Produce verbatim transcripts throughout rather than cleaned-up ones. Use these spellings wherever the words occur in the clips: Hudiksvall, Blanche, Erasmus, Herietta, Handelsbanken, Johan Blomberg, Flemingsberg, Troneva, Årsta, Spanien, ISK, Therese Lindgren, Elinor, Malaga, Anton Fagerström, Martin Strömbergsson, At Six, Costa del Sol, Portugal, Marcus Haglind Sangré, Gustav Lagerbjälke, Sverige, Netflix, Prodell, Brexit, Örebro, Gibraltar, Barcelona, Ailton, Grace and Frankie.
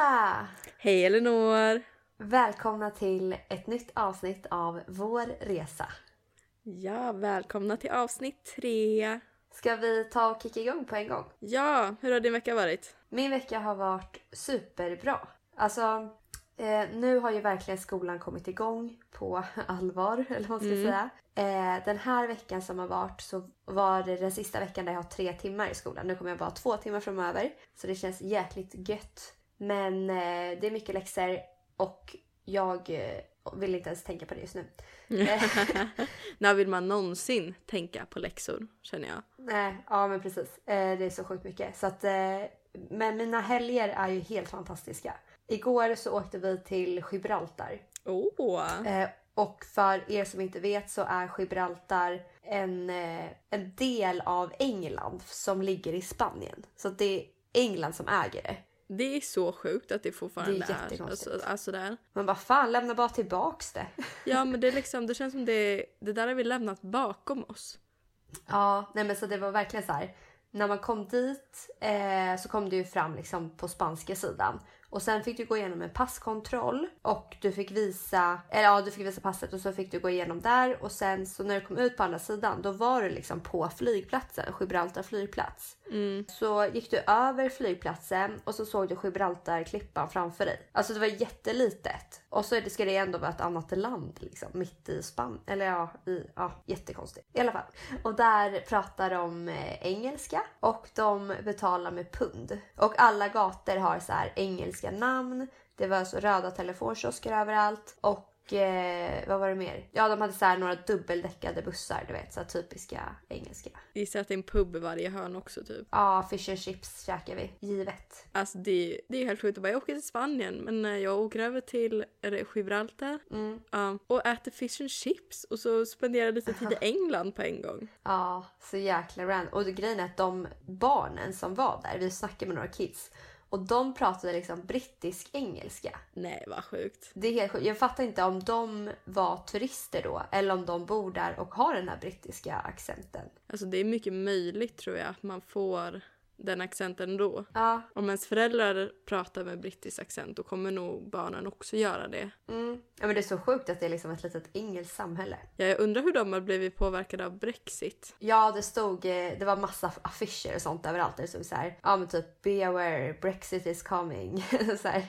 Herietta! Hej Elinor! Välkomna till ett nytt avsnitt av Vår resa. Ja, välkomna till avsnitt tre. Ska vi ta och kicka igång på en gång? Ja, hur har din vecka varit? Min vecka har varit superbra. Alltså, eh, nu har ju verkligen skolan kommit igång på allvar, eller vad ska jag säga. Eh, den här veckan som har varit så var det den sista veckan där jag har tre timmar i skolan. Nu kommer jag bara ha två timmar framöver, så det känns jäkligt gött. Men eh, det är mycket läxor och jag eh, vill inte ens tänka på det just nu. När vill man någonsin tänka på läxor, känner jag. Nej, ja men precis. Eh, det är så sjukt mycket. Så att, eh, men mina helger är ju helt fantastiska. Igår så åkte vi till Gibraltar. Oh. Eh, och för er som inte vet så är Gibraltar en, eh, en del av England som ligger i Spanien. Så det är England som äger det. Det är så sjukt att det fortfarande är, är alltså, alltså där. Men vad fan, lämna bara tillbaks det. Ja, men det är liksom, det känns som det, det där har vi lämnat bakom oss. Ja, nej men så det var verkligen så här. När man kom dit eh, så kom du ju fram liksom på spanska sidan. Och sen fick du gå igenom en passkontroll och du fick visa, eller ja, du fick visa passet och så fick du gå igenom där. Och sen så när du kom ut på andra sidan, då var du liksom på flygplatsen, Gibraltar flygplats. Mm. Så gick du över flygplatsen och så såg du Gibraltar-klippan framför dig. Alltså det var jättelitet. Och så ska det ändå vara ett annat land liksom, mitt i Spanien. Eller ja, i, ja, jättekonstigt. I alla fall. Och där pratar de engelska och de betalar med pund. Och alla gator har så här engelska namn. Det var så röda telefonkiosker överallt. Och eh, vad var det mer? Ja, de hade så här några dubbeldäckade bussar, du vet. Så typiska engelska. Gissar att det är en pub i varje hörn också, typ. Ja, fish and chips käkar vi. Givet. Alltså, det, det är helt sjukt. Jag åker till Spanien, men jag åker över till Gibraltar. Mm. Um, och äter fish and chips. Och så spenderar lite tid i England på en gång. Ja, så jäkla random. Och grejen är att de barnen som var där, vi snackade med några kids. Och de pratade liksom brittisk engelska. Nej, vad sjukt. Det är helt sjukt. Jag fattar inte om de var turister då. Eller om de bor där och har den här brittiska accenten. Alltså det är mycket möjligt tror jag att man får den accenten då. Ja. Om ens föräldrar pratar med brittisk accent då kommer nog barnen också göra det. Mm. Ja, men det är så sjukt att det är liksom ett litet engelskt samhälle. Ja, jag undrar hur de har blivit påverkade av Brexit. Ja, det stod, det var massa affischer och sånt överallt. Det stod så här, ja men typ be aware, Brexit is coming. Så här.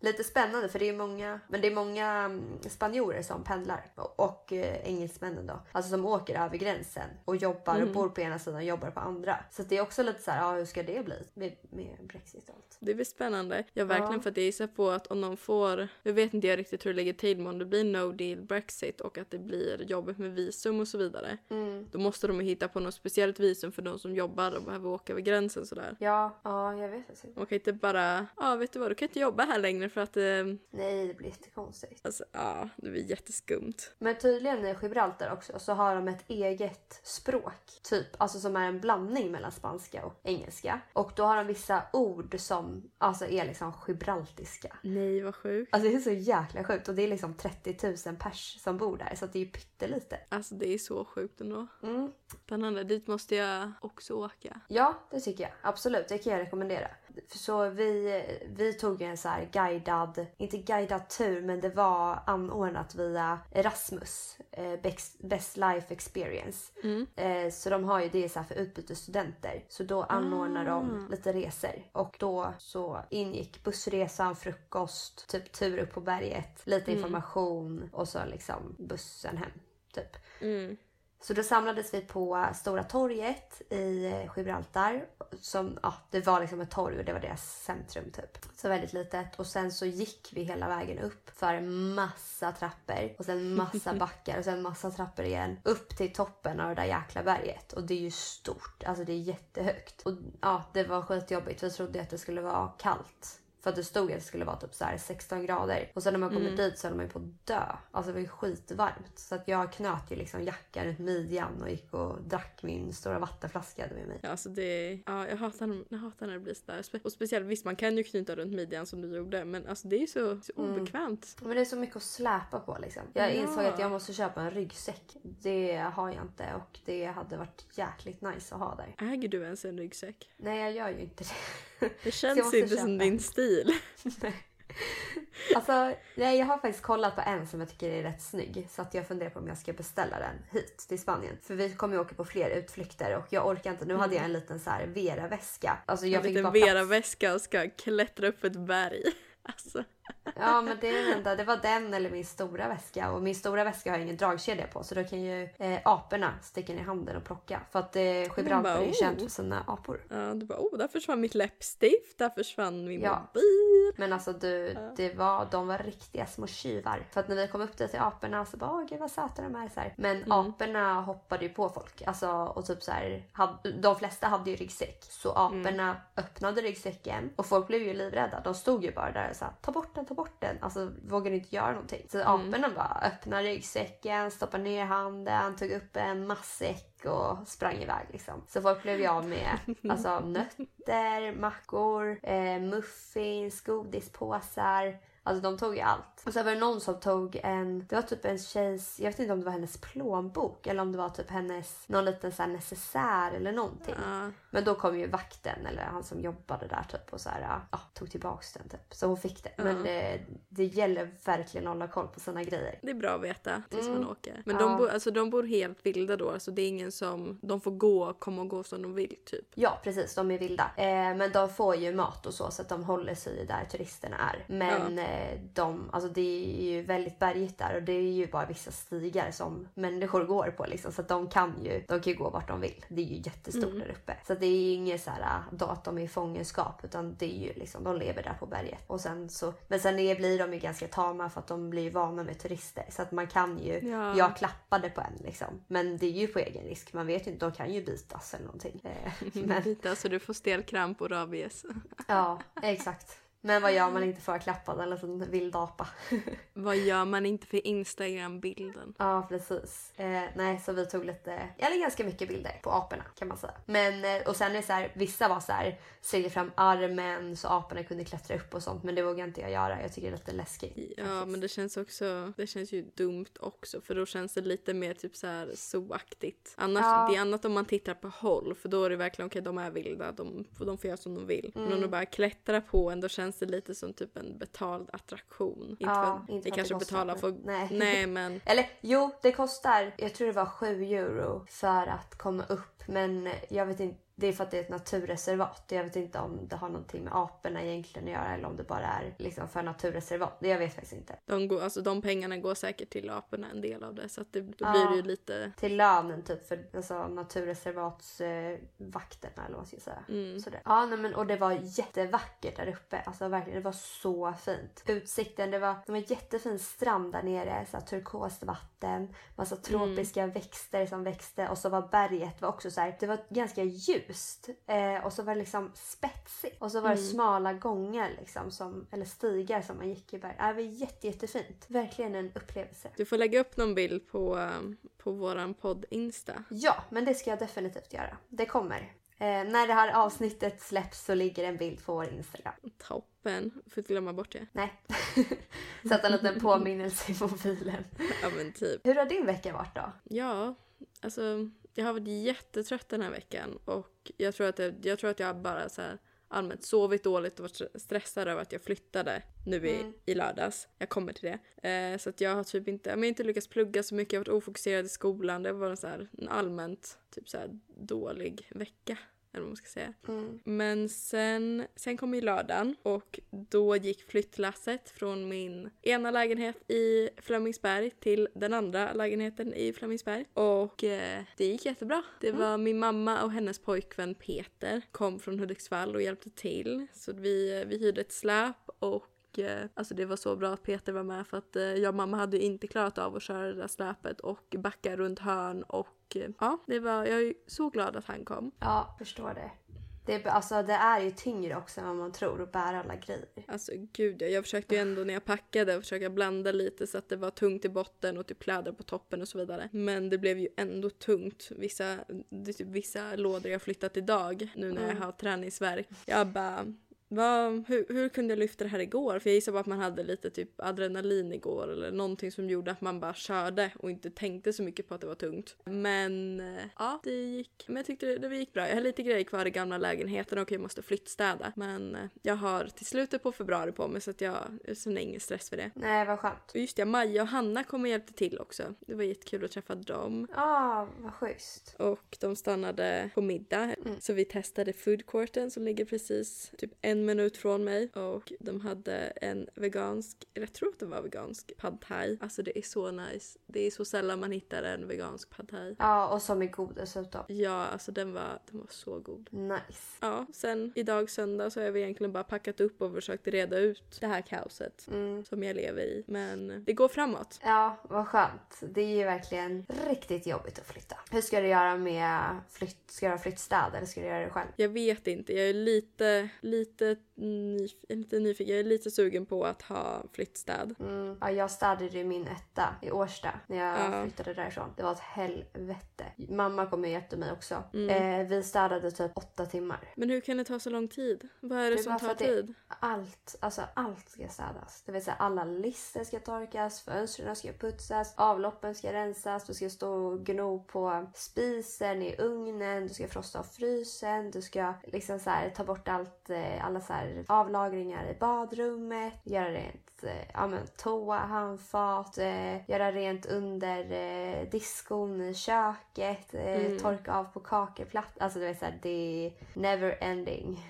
Lite spännande för det är många, men det är många spanjorer som pendlar och, och eh, engelsmännen då, alltså som åker över gränsen och jobbar mm. och bor på ena sidan och jobbar på andra. Så det är också lite så här, ja hur ska det bli med, med Brexit och allt. Det blir spännande. Jag verkligen ja. För att jag gissar på att om de får, jag vet inte jag riktigt hur det ligger till, men om det blir no deal Brexit och att det blir jobbet med visum och så vidare. Mm. Då måste de hitta på något speciellt visum för de som jobbar och behöver åka över gränsen så där. Ja, ja, jag vet det. Man kan inte bara, ja vet du vad, du kan inte jobba här längre. För att, eh, nej, det blir jättekonstigt. Alltså, ja, det blir jätteskumt. Men tydligen i Gibraltar också så har de ett eget språk, typ. Alltså som är en blandning mellan spanska och engelska. Och då har de vissa ord som alltså är liksom gibraltiska. Nej, vad sjukt. Alltså det är så jäkla sjukt. Och det är liksom trettio tusen pers som bor där. Så att det är ju pyttelite. Alltså det är så sjukt ändå. Mm. Spännande, dit måste jag också åka. Ja, det tycker jag. Absolut, det kan jag rekommendera. Så vi, vi tog en så här guide guidad, inte guidad tur, men det var anordnat via Erasmus, eh, Best, Best Life Experience. Mm. Eh, så de har ju det så här för utbytesstudenter. Så då anordnar mm. de lite resor. Och då så ingick bussresan, frukost, typ tur upp på berget, lite mm. information och så liksom bussen hem, typ. Mm. Så då samlades vi på Stora torget i Gibraltar. Som, ja, det var liksom ett torg och det var deras centrum typ. Så väldigt litet. Och sen så gick vi hela vägen upp för massa trappor. Och sen massa backar och sen massa trappor igen. Upp till toppen av det där jäkla berget. Och det är ju stort. Alltså det är jättehögt. Och ja, det var skitjobbigt. Vi trodde att det skulle vara kallt. För att det stod att det skulle vara typ så här sexton grader. Och sen när man kommer mm. dit så höll man ju på att dö. Alltså det var ju skitvarmt. Så att jag knöt ju liksom jackan runt midjan och gick och drack min stora vattenflaska med mig. Ja, alltså det... Ja, jag hatar, jag hatar när det blir så där. Och speciellt, visst man kan ju knyta runt midjan som du gjorde. Men alltså det är ju så, så obekvämt. Mm. Men det är så mycket att släpa på liksom. Jag ja. insåg att jag måste köpa en ryggsäck. Det har jag inte. Och det hade varit jäkligt nice att ha där. Äger du ens en ryggsäck? Nej, jag gör ju inte det. Det känns inte som din stil. Nej. Alltså, nej, jag har faktiskt kollat på en som jag tycker är rätt snygg. Så att jag funderar på om jag ska beställa den hit till Spanien. För vi kommer ju åka på fler utflykter och jag orkar inte. Nu mm. hade jag en liten så här Vera-väska. Alltså, jag en fick liten Vera-väska och ska klättra upp ett berg. Alltså. Ja, men det är enda. Det var den eller min stora väska. Och min stora väska har ingen dragkedja på. Så då kan ju eh, aporna sticka ner handen och plocka. För att eh, Gibraltar är ju känt för sina apor. Ja, du bara, oh, där försvann mitt läppstift. Där försvann min ja. mobil. Men alltså du, ja. det var, de var riktiga små tjuvar. För att när vi kom upp där till aporna så bara, åh gud vad söta de är så här. Men mm. aporna hoppade ju på folk. Alltså, och typ så här, hade, de flesta hade ju ryggsäck. Så aporna mm. öppnade ryggsäcken. Och folk blev ju livrädda. De stod ju bara där och sa, ta bort den, ta bort den. Alltså vågade inte göra någonting. Så mm. aporna bara öppnade ryggsäcken, stoppade ner handen, tog upp en massäck och sprang iväg liksom. Så folk blev ju av med alltså, nötter, mackor, eh, muffins, godispåsar. Alltså de tog ju allt. Och så var det någon som tog en, det var typ en tjejs, jag vet inte om det var hennes plånbok eller om det var typ hennes, någon liten så här necessär eller någonting. Ja. Men då kom ju vakten eller han som jobbade där typ och så här, ja, tog tillbaks den typ. Så hon fick det. Ja. Men det, det gäller verkligen att hålla koll på sina grejer. Det är bra att veta tills mm. man åker. Men ja. de, bo, alltså, de bor helt vilda då, alltså det är ingen som, de får gå, komma och gå som de vill typ. Ja, precis, de är vilda. Eh, men de får ju mat och så, så att de håller sig där turisterna är. Men ja. De, alltså det är ju väldigt bergigt där och det är ju bara vissa stigar som människor går på liksom, så att de kan ju, de kan ju gå vart de vill. Det är ju jättestort mm. där uppe. Så det är ju inget så här att de är i fångenskap, utan det är ju liksom, de lever där på berget. Och sen så, men sen är, blir de ju ganska tama för att de blir vana med turister, så att man kan ju, ja. jag klappade på en liksom, men det är ju på egen risk. Man vet ju inte, de kan ju bitas eller någonting. Men... bitas så du får stelkramp och rabies. Ja, exakt. Men vad gör man inte för att klappa den? Eller en vild apa. Vad gör man inte för Instagram-bilden? Ja, precis. Eh, nej, så vi tog lite... Eller ganska mycket bilder på aporna, kan man säga. Men, eh, och sen är det så här... Vissa var så här... Slängde fram armen så aporna kunde klättra upp och sånt. Men det vågar inte jag göra. Jag tycker det är lite läskigt. Ja, precis. Men det känns också... Det känns ju dumt också. För då känns det lite mer typ så här zoaktigt. Annars, ja. Det är annat om man tittar på håll. För då är det verkligen okej, okay, de är vilda. De, de får göra som de vill. Mm. Men om de bara klättrar på en, då känns det lite som typ en betald attraktion. Inte ja, för, inte för kanske det kostar, betalar för... Men, nej. nej, men... Eller, jo, det kostar... Jag tror det var sju euro för att komma upp. Men jag vet inte... Det är för att det är ett naturreservat. Jag vet inte om det har någonting med aporna egentligen att göra. Eller om det bara är liksom för naturreservat. Jag vet faktiskt inte. De, går, alltså, de pengarna går säkert till aporna, en del av det. Så att det, då ja, blir det ju lite... Till lönen typ. För alltså, naturreservatsvakterna eh, eller vad ska jag säga. Mm. Sådär. Ja, nej, men, och det var jättevackert där uppe. Alltså verkligen, det var så fint. Utsikten, det var, det var en jättefin strand där nere. Så här, turkost vatten. Massa tropiska mm. växter som växte. Och så var berget var också så här. Det var ganska djupt. Eh, och så var det liksom spetsigt. Och så var det mm. smala gångar liksom, som, eller stigar som man gick i berg. Det var jätte, jättefint. Verkligen en upplevelse. Du får lägga upp någon bild på, på våran podd Insta. Ja, men det ska jag definitivt göra. Det kommer. Eh, när det här avsnittet släpps så ligger en bild på vår Instagram. Toppen. Får inte glömma bort det. Nej. Sätta en liten påminnelse i mobilen. Ja, men typ. Hur har din vecka varit då? Ja, alltså... Jag har varit jättetrött den här veckan och jag tror att jag, jag, tror att jag bara så här allmänt sovit dåligt och varit stressad över att jag flyttade nu i, mm. i lördags. Jag kommer till det. Eh, så att jag har typ inte, jag har inte lyckats plugga så mycket. Jag har varit ofokuserad i skolan. Det var en, så här, en allmänt typ så här, dålig vecka. Eller vad man ska säga. Mm. Men sen, sen kom ju lördagen. Och då gick flyttlasset från min ena lägenhet i Flemingsberg till den andra lägenheten i Flemingsberg. Och eh, det gick jättebra. Det var mm. min mamma och hennes pojkvän Peter. Kom från Hudiksvall och hjälpte till. Så vi, vi hyrde ett släp och alltså det var så bra att Peter var med, för att jag och mamma hade inte klarat av att köra det där släpet och backa runt hörn och ja, det var, jag är så glad att han kom. Ja, förstår det. Det, alltså, det är ju tyngre också än vad man tror att bära alla grejer. Alltså gud, jag, jag försökte ju ändå när jag packade försöka blanda lite så att det var tungt i botten och typ kläder på toppen och så vidare. Men det blev ju ändå tungt. Vissa, det är typ vissa lådor jag flyttat idag nu när mm. jag har träningsvärk. Jag bara... Vad, hur, hur kunde jag lyfta det här igår? För jag gissar bara att man hade lite typ adrenalin igår eller någonting som gjorde att man bara körde och inte tänkte så mycket på att det var tungt. Men ja, det gick. Men jag tyckte det, det gick bra. Jag har lite grejer kvar i gamla lägenheten och jag måste flyttstäda. Men jag har till slutet på februari på mig så att jag känner ingen stress för det. Nej, vad skönt. Och just det, Maja och Hanna kom och hjälpte till också. Det var jättekul att träffa dem. Ja, oh, vad schysst. Och de stannade på middag. Mm. Så vi testade foodcourten som ligger precis typ en minut från mig och de hade en vegansk, jag tror att det var vegansk pad thai. Alltså det är så nice. Det är så sällan man hittar en vegansk pad thai. Ja, och som är god dessutom. Ja, alltså den var, den var så god. Nice. Ja, sen idag söndag så har jag egentligen bara packat upp och försökt reda ut det här kaoset mm. som jag lever i. Men det går framåt. Ja, vad skönt. Det är ju verkligen riktigt jobbigt att flytta. Hur ska du göra med flytt? Ska du göra flyttstäd eller ska du göra det själv? Jag vet inte. Jag är lite, lite Nyf- inte nyfiken, jag är lite sugen på att ha flyttstäd. Mm. Ja, jag städade i min etta i Årsta när jag ja. flyttade därifrån. Det var ett helvete. Mamma kom och hjälpte mig också. Mm. Eh, vi städade typ åtta timmar. Men hur kan det ta så lång tid? Vad är det, det som tar tid? Allt, alltså allt ska städas. Det vill säga alla lister ska torkas, fönstren ska putsas, avloppen ska rensas, du ska stå och gno på spisen i ugnen, du ska frosta av frysen, du ska liksom så här ta bort allt, alla så här, avlagringar i badrummet, göra rent eh, ja, men, toa, handfat, eh, göra rent under eh, diskon i köket, eh, mm. torka av på kakelplatt. Alltså det är så här, det är never ending.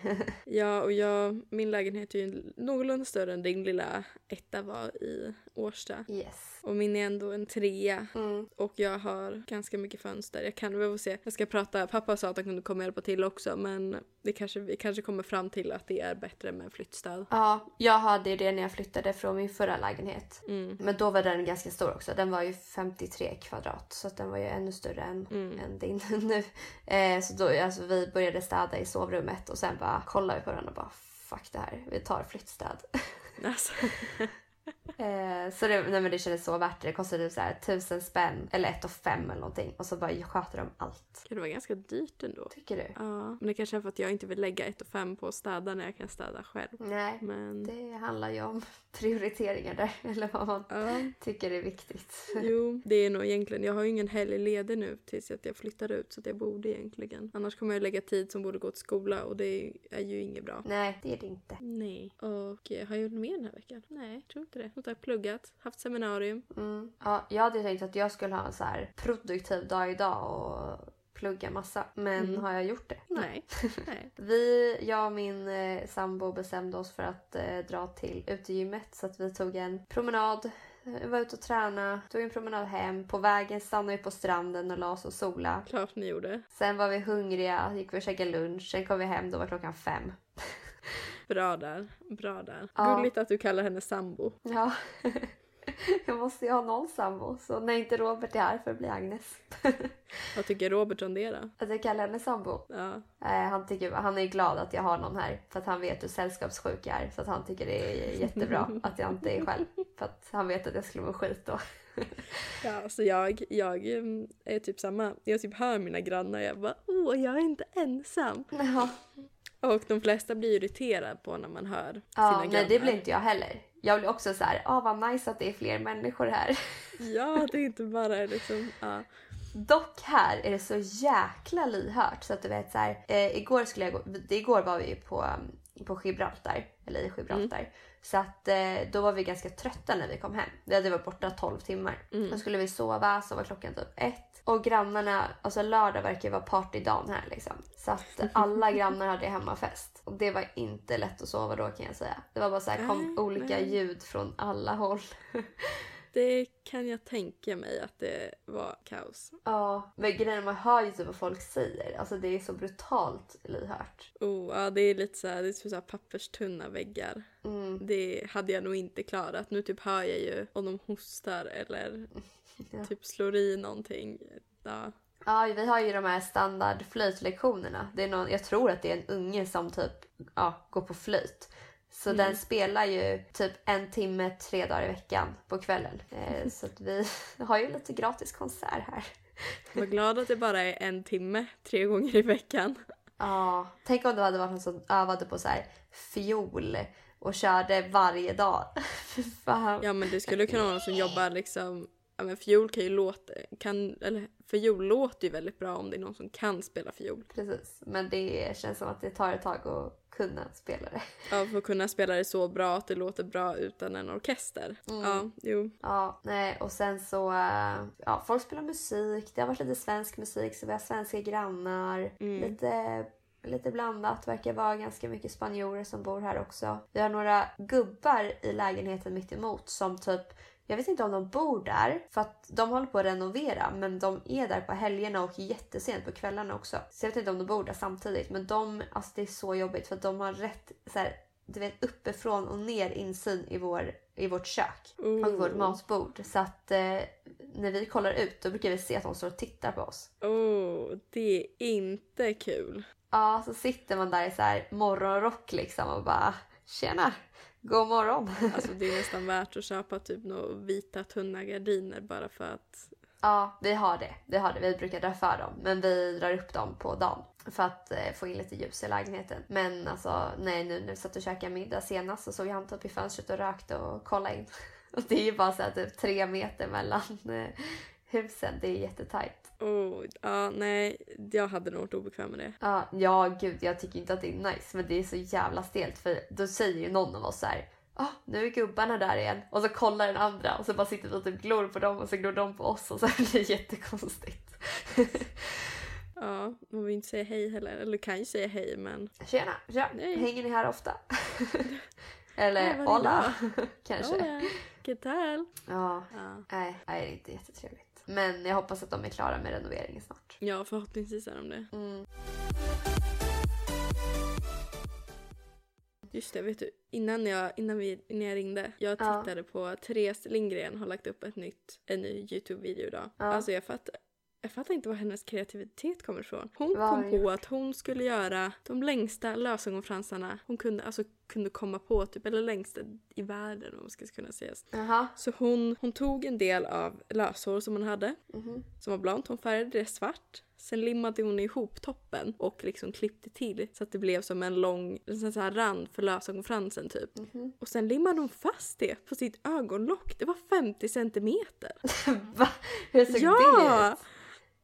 Ja, och jag, min lägenhet är ju någorlunda större än din lilla etta var i Årsta. Yes. Och min är ändå en trea. Mm. Och jag har ganska mycket fönster. Jag kan väl få se. Jag ska prata, pappa sa att han kunde komma och hjälpa till också, men det kanske, vi kanske kommer fram till att det är bättre med en flyttstäd. Ja, jag hade det när jag flyttade från min förra lägenhet. Mm. Men då var den ganska stor också. Den var ju femtiotre kvadrat. Så att den var ju ännu större än, mm. än din nu. Eh, så då, alltså, vi började städa i sovrummet. Och sen bara kollade vi på den och bara fuck det här. Vi tar flyttstäd. Alltså. eh, så det, nej, men det kändes så värt det. Det kostade så här tusen spänn eller ett och fem eller någonting. Och så bara sköter de allt. Det var ganska dyrt ändå. Tycker du? Ja, men det kanske är för att jag inte vill lägga ett och fem på att städa när jag kan städa själv. Nej, men det handlar ju om prioriteringar där. Eller vad man ja. tycker är viktigt. Jo, det är nog egentligen. Jag har ju ingen helg ledig nu tills att jag flyttar ut. Så att jag borde egentligen. Annars kommer jag lägga tid som borde gå till skola. Och det är ju inget bra. Nej, det är det inte. Nej. Och har jag gjort mer den här veckan? Nej, jag tror inte det. Jag har pluggat, haft seminarium. Mm. Ja, jag hade tänkt att jag skulle ha en så här produktiv dag idag och plugga massa. Men mm. har jag gjort det? Nej. Nej. Vi, jag och min eh, sambo bestämde oss för att eh, dra till utegymmet. Så att vi tog en promenad. Jag var ute och tränade, tog en promenad hem. På vägen stannade vi på stranden och la oss och sola. Klart ni gjorde. Sen var vi hungriga, gick vi och käkade lunch. Sen kom vi hem, då var klockan fem. Bra där, bra där. Ja. Gulligt att du kallar henne sambo. Ja, jag måste ju ha någon sambo. Så när inte Robert är här för att bli Agnes. Vad tycker Robert om det då? Att jag kallar henne sambo? Ja. Eh, han, tycker, han är glad att jag har någon här. För att han vet hur sällskapssjuk jag är. Så att han tycker det är jättebra att jag inte är själv. För att han vet att jag skulle må skit då. Ja, så jag, jag är typ samma. Jag typ hör mina grannar och jag bara, åh, jag är inte ensam. Ja. Och de flesta blir irriterade på när man hör ja, sina grannar. Ja, men det blir inte jag heller. Jag blir också så här, ja oh, vad nice att det är fler människor här. Ja, det är inte bara liksom, ja. Dock här är det så jäkla lyhört. Så att du vet så här, eh, igår, skulle jag gå, igår var vi ju på, på Gibraltar, eller i Gibraltar. Mm. Så att eh, då var vi ganska trötta när vi kom hem. Vi hade varit borta tolv timmar. Mm. Då skulle vi sova, så var klockan typ ett. Och grannarna, alltså lördag verkar vara partydagen här liksom. Så att alla grannar hade hemmafest. Och det var inte lätt att sova då kan jag säga. Det var bara så här, kom nej, olika nej. ljud från alla håll. Det kan jag tänka mig att det var kaos. Ja, men grejen man hör ju typ vad folk säger. Alltså det är så brutalt lyhört. Oh, ja det är lite så här, det är så här papperstunna väggar. Mm. Det hade jag nog inte klarat. Nu typ hör jag ju om de hostar eller ja. typ slår i någonting. Ja. Ja, vi har ju de här standardflöjtlektionerna. Det är någon, jag tror att det är en unge som typ ja, går på flöjt. Så mm. den spelar ju typ en timme, tre dagar i veckan på kvällen. Eh, så att vi har ju lite gratis konsert här. Jag var glad att det bara är en timme, tre gånger i veckan. Ja, Ja, tänk om det hade varit någon som övade på så här fiol och körde varje dag. Fan. Ja, men det skulle kunna vara någon som jobbar liksom, ja, men fiol kan ju låta, kan, eller fiol låter ju väldigt bra om det är någon som kan spela fiol. Precis, men det känns som att det tar ett tag att kunna spela det. Ja, för att kunna spela det så bra att det låter bra utan en orkester. Mm. Ja, jo. Ja, nej, och sen så, ja, folk spelar musik, det har varit lite svensk musik, så vi har svenska grannar, mm. lite... Lite blandat, verkar vara ganska mycket spanjorer som bor här också. Vi har några gubbar i lägenheten mitt emot som typ, jag vet inte om de bor där för att de håller på att renovera, men de är där på helgerna och jättesent på kvällarna också. Så jag vet inte om de bor där samtidigt, men de, alltså det är så jobbigt för att de har rätt så här, du vet, uppifrån och ner insyn i, vår, i vårt kök och mm. vårt matbord. Så att eh, när vi kollar ut då brukar vi se att de står och tittar på oss. Åh, oh, det är inte kul. Ja, så sitter man där i så här morgonrock liksom och bara, tjena, god morgon. Alltså det är nästan värt att köpa typ några vita tunna gardiner bara för att... Ja, vi har det. Vi har det. Vi brukar dra för dem, men vi drar upp dem på dagen för att eh, få in lite ljus i lägenheten. Men alltså, nej, nu när vi satt och käkade middag senast så såg han upp i fönstret och rökte och kollade in. Och det är ju bara så här typ tre meter mellan... Eh, husen, det är jättetajt. Oh, ja, nej, jag hade nog varit obekväm med det. Ja, ja, gud, jag tycker inte att det är nice, men det är så jävla stelt för då säger ju någon av oss så här, ah, nu är gubbarna där igen. Och så kollar den andra och så bara sitter vi och typ glor på dem och så glor de på oss och så blir det jättekonstigt. Ja, man vill inte säga hej heller, eller kan ju säga hej, men... Tjena, tjena, nej. Hänger ni här ofta? Eller ja, hola, kanske. Hola, ¿qué tal? Ja, ja. Nej, det är inte jättetrevligt. Men jag hoppas att de är klara med renoveringen snart. Ja, förhoppningsvis är de det. Mm. Just det, vet du, innan jag, innan vi, innan jag ringde, jag tittade ja. på Therese Lindgren har lagt upp ett nytt, en ny YouTube-video idag. Ja. Alltså jag fattar, jag fattar inte var hennes kreativitet kommer ifrån. Hon var kom på att hon skulle göra de längsta lösögonfransarna hon kunde, alltså kunde komma på typ, eller längst i världen om man ska kunna ses. Uh-huh. Så hon, hon tog en del av löshår som hon hade, uh-huh. som var blont, hon färgade det svart. Sen limmade hon ihop toppen och liksom klippte till så att det blev som en lång en så här rand för lösögonfransen typ. Mm-hmm. Och sen limmade hon fast det på sitt ögonlock. Det var femtio centimeter. Va? Hur såg ja! det ut?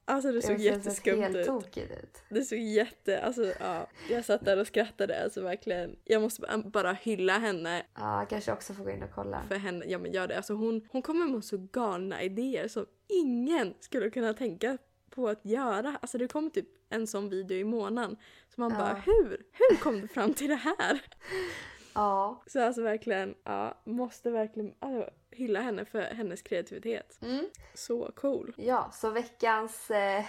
Alltså det såg jätteskumt ut. ut. Det såg jätte... Alltså, ja. Jag satt där och skrattade. Alltså verkligen. Jag måste bara hylla henne. Ja, kanske också får gå in och kolla. För henne, ja men gör det. Alltså hon, hon kommer med så galna idéer som ingen skulle kunna tänka på att göra. Alltså det kom typ en sån video i månaden. Så man ja. bara, hur? Hur kom du fram till det här? Ja. Så alltså verkligen, ja, måste verkligen... Alltså, hylla henne för hennes kreativitet. Mm. Så cool. Ja, så veckans eh,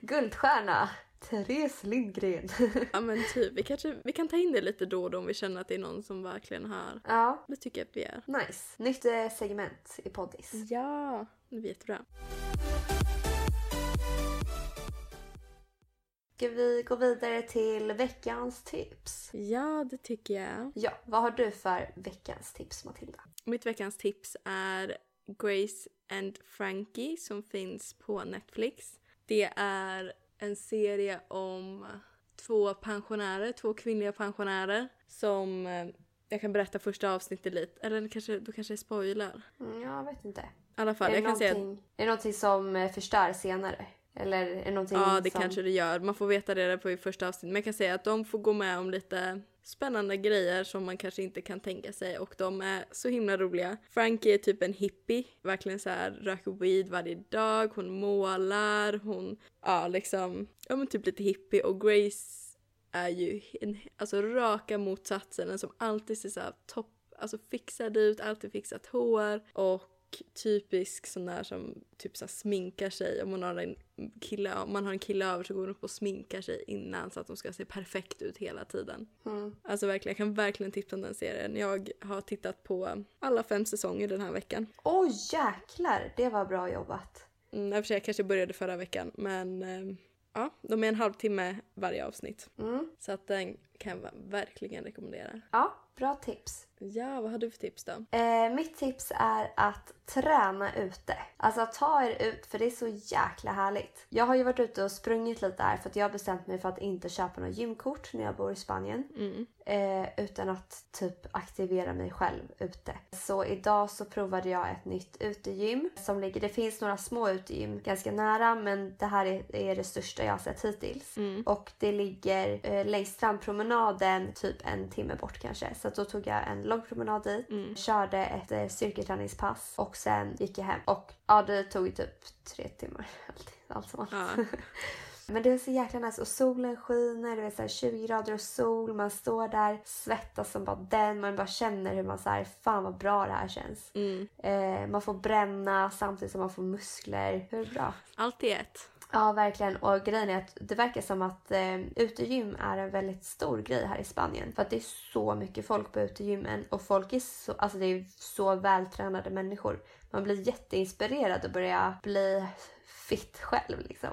guldstjärna, Therese Lindgren. Ja men typ, vi, kanske, vi kan ta in det lite då och då om vi känner att det är någon som verkligen har. Ja. Det tycker jag att vi är. Nice. Nytt eh, segment i poddis. Ja, det blir jättebra. Ska vi gå vidare till veckans tips? Ja, det tycker jag. Ja, vad har du för veckans tips, Matilda? Mitt veckans tips är Grace and Frankie som finns på Netflix. Det är en serie om två pensionärer, två kvinnliga pensionärer som jag kan berätta första avsnittet lite. Eller kanske, då kanske jag spoilar. Mm, jag vet inte. I alla fall, jag kan säga... Är det någonting som förstör senare? Eller är det någonting ja, det som... kanske det gör. Man får veta det på i första avsnitt. Men jag kan säga att de får gå med om lite spännande grejer som man kanske inte kan tänka sig. Och de är så himla roliga. Frankie är typ en hippie. Verkligen så här, röker weed varje dag. Hon målar. Hon, ja liksom, ja men typ lite hippie. Och Grace är ju en, alltså raka motsatsen. Den som alltid ser så här topp, alltså fixad ut. Alltid fixat hår. Och typisk sån där som typ så här sminkar sig. Om man har en kille, om man har en kille över så går de upp och sminkar sig innan så att de ska se perfekt ut hela tiden. Mm. Alltså verkligen, jag kan verkligen tipsa om den serien. Jag har tittat på alla fem säsonger den här veckan. Åh, oh, jäklar, det var bra jobbat. Mm, jag, jag kanske började förra veckan men... Eh... Ja, de är en halvtimme varje avsnitt. Mm. Så att den kan jag verkligen rekommendera. Ja, bra tips. Ja, vad har du för tips då? Eh, mitt tips är att träna ute. Alltså ta er ut, för det är så jäkla härligt. Jag har ju varit ute och sprungit lite där, för att jag har bestämt mig för att inte köpa något gymkort när jag bor i Spanien. Mm. Eh, utan att typ aktivera mig själv ute. Så idag så provade jag ett nytt utegym som ligger, det finns några små utegym ganska nära, men det här är, är det största jag har sett hittills. Mm. Och det ligger eh, längs strandpromenaden typ en timme bort kanske. Så då tog jag en lång promenad dit, mm. körde ett eh, styrketräningspass och sen gick jag hem. Och ja, det tog typ tre timmar. Allt som allt. Ja. Men det är så jäkla nice och solen skiner, det är så här tjugo grader och sol, man står där, svettas som bara den, man bara känner hur man så här, fan vad bra det här känns. Mm. Eh, man får bränna samtidigt som man får muskler, hur bra? Allt i ett. Ja, verkligen. Och grejen är att det verkar som att eh, utegym är en väldigt stor grej här i Spanien. För att det är så mycket folk på utegymmen. Och folk är så, alltså det är så vältränade människor. Man blir jätteinspirerad och börjar bli fit själv liksom.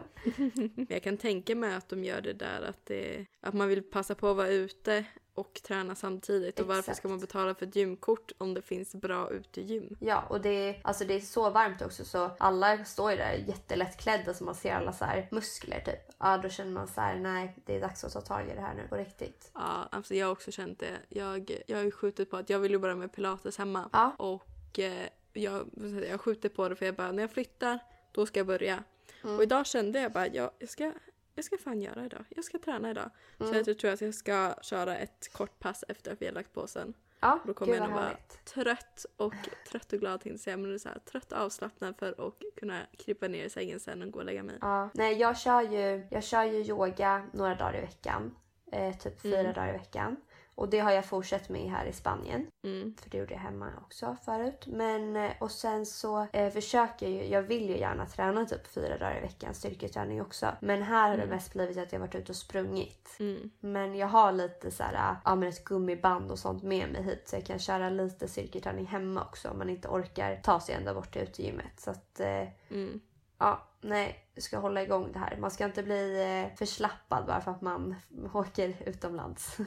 Jag kan tänka mig att de gör det där. Att, det, att man vill passa på att vara ute och träna samtidigt. Exakt. Och varför ska man betala för ett gymkort om det finns bra utegym? Ja, och det är, alltså det är så varmt också, så alla står ju där jättelättklädda, så man ser alla så här muskler typ. Ja, då känner man så här, nej, det är dags att ta tag i det här nu på riktigt. Ja, alltså jag har också känt det. Jag, jag har ju skjutit på att jag vill ju börja med pilates hemma. Ja. Och eh, jag, jag skjuter på det, för jag bara, när jag flyttar, då ska jag börja. Mm. Och idag kände jag bara, jag, jag ska... jag ska fan göra idag. Jag ska träna idag. Mm. Så jag tror att jag ska köra ett kort pass efter att vi har lagt på sen. Ja, då kommer jag nog vara trött och, trött och glad till sig. Men det är så här, trött och avslappnad för att kunna krypa ner i sängen sen och gå och lägga mig. Ja. Nej, jag kör ju, jag kör ju yoga några dagar i veckan. Eh, typ fyra mm. dagar i veckan. Och det har jag fortsatt med här i Spanien. Mm. För det gjorde jag hemma också förut. Men, och sen så eh, försöker jag ju, jag vill ju gärna träna typ fyra dagar i veckan, styrketräning också. Men här har mm. det mest blivit att jag varit ute och sprungit. Mm. Men jag har lite så här, ja men ett gummiband och sånt med mig hit. Så jag kan köra lite styrketräning hemma också om man inte orkar ta sig ända bort ut i gymmet. Så att, eh, mm. ja, nej, jag ska hålla igång det här. Man ska inte bli förslappad bara för att man åker utomlands.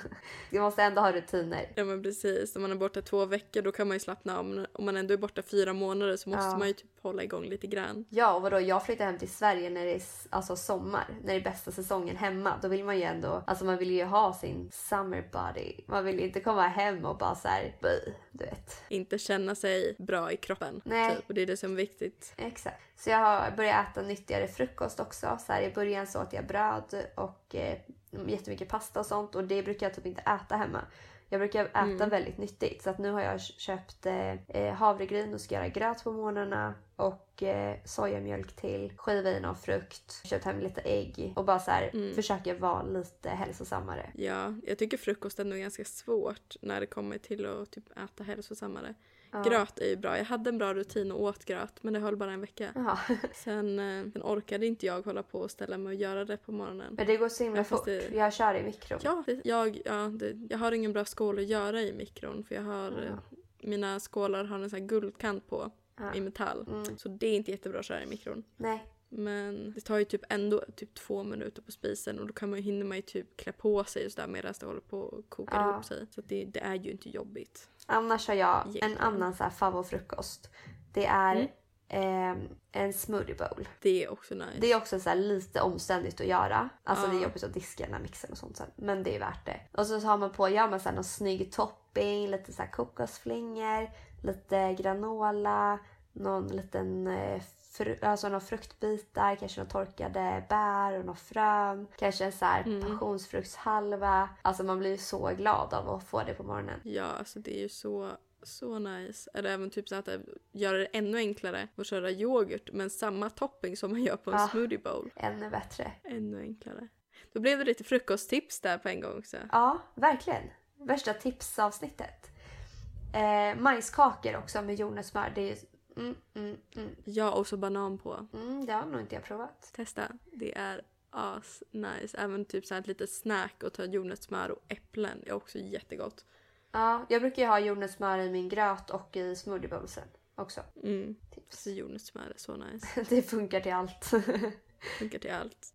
Man måste ändå ha rutiner. Ja, men precis. Om man är borta två veckor, då kan man ju slappna om. Om man ändå är borta fyra månader så måste ja. man ju typ hålla igång lite grann. Ja, och vadå? Jag flyttar hem till Sverige när det är alltså sommar. När det är bästa säsongen hemma. Då vill man ju ändå, alltså man vill ju ha sin summer body. Man vill inte komma hem och bara så här, du vet. Inte känna sig bra i kroppen. Nej. Typ. Och det är det som är viktigt. Exakt. Så jag har börjat äta nyttigare frukost också. Så här, i början så åt jag bröd och eh, jättemycket pasta och sånt. Och det brukar jag typ inte äta hemma. Jag brukar äta mm. väldigt nyttigt. Så att nu har jag köpt eh, havregryn och ska göra gröt på morgnarna. Och eh, sojamjölk till. Skiva i någon frukt. Köpt hem lite ägg. Och bara så här, mm. försöka vara lite hälsosammare. Ja, jag tycker frukost är nog ganska svårt när det kommer till att typ äta hälsosammare. Ja. Gröt är ju bra. Jag hade en bra rutin och åt gröt, men det höll bara en vecka. Ja. Sen, sen orkade inte jag hålla på och ställa mig och göra det på morgonen. Men det går så himla jag fort. Det... Jag kör i mikron. Ja, det, jag, ja det, jag har ingen bra skål att göra i mikron, för jag har, ja. mina skålar har en sån här guldkant på, ja. i metall. Mm. Så det är inte jättebra att köra i mikron. Nej. Men det tar ju typ ändå typ två minuter på spisen, och då kan man ju, hinner man ju typ klä på sig och sådär medan det håller på att koka ja. ihop sig. Så det, det är ju inte jobbigt. Annars har jag yeah. en annan så här favoritfrukost. Det är mm. eh, en smoothie bowl. Det är också nice. Det är också så här lite omständigt att göra. Alltså ah. det är jobbigt att diska den här mixen och sånt. Men det är värt det. Och så har man på, gör man så här någon snygg topping, lite så här kokosflingor, lite granola, någon liten... Eh, Fru, alltså några fruktbitar, kanske några torkade bär och några frön, kanske en så här mm. passionsfruktshalva. Alltså man blir ju så glad av att få det på morgonen. Ja, alltså det är ju så så nice. Eller även typ så att göra det ännu enklare och köra yoghurt men samma topping som man gör på en ja, smoothie bowl. Ännu bättre. Ännu enklare. Då blev det lite frukosttips där på en gång också. Ja, verkligen. Värsta tipsavsnittet. Eh, majskakor också med jordnötssmör. Det är ju Mm, mm, mm. ja, och så banan på. Mm, det har nog inte jag provat. Testa, det är as nice. Även typ så här ett litet snack och ta jordnötssmör och äpplen. Det är också jättegott. Ja, jag brukar ju ha jordnötssmör i min gröt och i smoothie bowlsen också. Mm, tips. Så jordnötssmör är så nice. Det funkar till allt. Funkar till allt.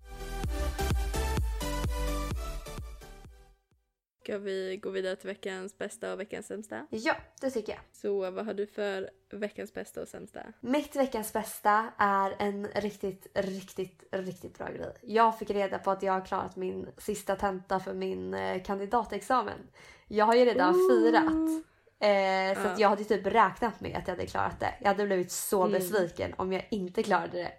Ska vi gå vidare till veckans bästa och veckans sämsta? Ja, det tycker jag. Så vad har du för veckans bästa och sämsta? Mitt veckans bästa är en riktigt, riktigt, riktigt bra grej. Jag fick reda på att jag har klarat min sista tenta för min eh, kandidatexamen. Jag har ju redan Ooh. firat. Eh, så ja. att jag hade typ räknat med att jag hade klarat det. Jag hade blivit så mm. besviken om jag inte klarade det.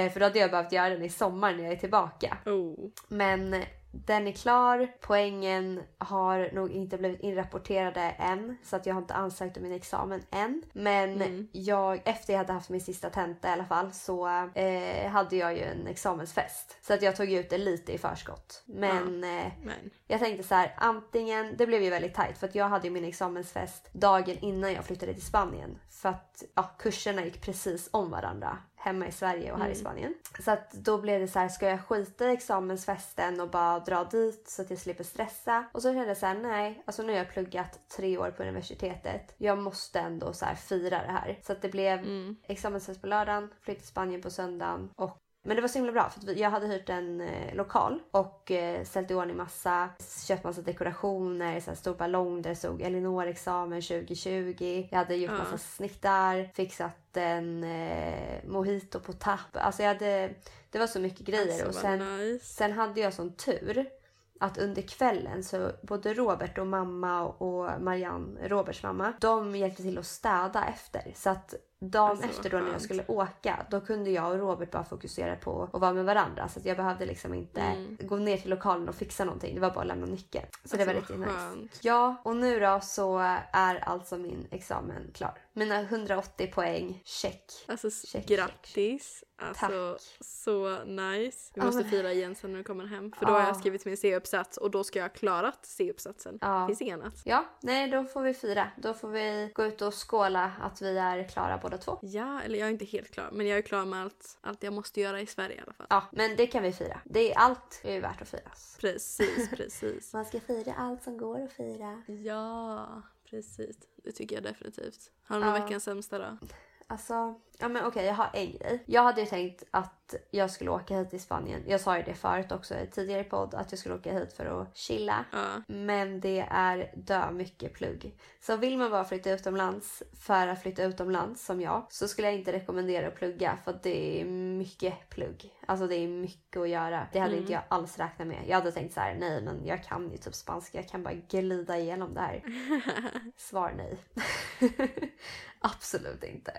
Eh, för då hade jag behövt göra den i sommar när jag är tillbaka. Oh. Men... den är klar, poängen har nog inte blivit inrapporterade än, så att jag har inte ansökt om min examen än. Men mm. jag, efter jag hade haft min sista tenta i alla fall, så eh, hade jag ju en examensfest. Så att jag tog ut det lite i förskott. Men, ja. eh, Men jag tänkte så här, antingen, det blev ju väldigt tajt för att jag hade ju min examensfest dagen innan jag flyttade till Spanien. För att ja, kurserna gick precis om varandra. Hemma i Sverige och här mm. i Spanien. Så att då blev det så här, ska jag skita i examensfesten och bara dra dit så att jag slipper stressa? Och så kände jag så här, nej, alltså nu har jag pluggat tre år på universitetet. Jag måste ändå så här fira det här. Så att det blev mm. examensfest på lördagen, flytt till Spanien på söndagen. Och men det var så himla bra för att jag hade hyrt en eh, lokal och eh, ställt i ordning massa, köpt massa dekorationer, så här stor ballong där det stod Elinor examen tjugo tjugo. Jag hade gjort uh. massa snittar, fixat en eh, mojito på tapp. Alltså jag hade, det var så mycket grejer. Alltså, och sen, nice. sen hade jag sån tur att under kvällen så både Robert och mamma och Marianne, Roberts mamma, de hjälpte till att städa efter. Så att dagen alltså, efter då när jag skulle åka, då kunde jag och Robert bara fokusera på att vara med varandra. Så att jag behövde liksom inte mm. gå ner till lokalen och fixa någonting. Det var bara att lämna nyckeln. Så alltså, det var riktigt nice. Ja, och nu då så är alltså min examen klar. Mina hundraåttio poäng, check. Alltså check, grattis. Check. Alltså tack. Så nice. Vi måste oh, fira igen sen när du kommer hem. För då oh. har jag skrivit min C-uppsats och då ska jag ha klarat C-uppsatsen. Oh. Finns inget annat. Ja, nej då får vi fira. Då får vi gå ut och skåla att vi är klara på. Två. Ja, eller jag är inte helt klar. Men jag är klar med allt, allt jag måste göra i Sverige i alla fall. Ja, men det kan vi fira. Det är allt är ju värt att firas. Precis, precis. Man ska fira allt som går att fira. Ja, precis. Det tycker jag definitivt. Har du någon ja. veckans sämsta då? Alltså, ja men okej, jag har en grej. Jag hade ju tänkt att jag skulle åka hit till Spanien. Jag sa ju det förut också i tidigare podd, att jag skulle åka hit för att chilla. Uh. Men det är dö mycket plugg. Så vill man bara flytta utomlands för att flytta utomlands som jag, så skulle jag inte rekommendera att plugga. För det är mycket plugg. Alltså det är mycket att göra. Det hade mm. inte jag alls räknat med. Jag hade tänkt så här: nej men jag kan ju typ spanska. Jag kan bara glida igenom det här. Svar nej. Absolut inte.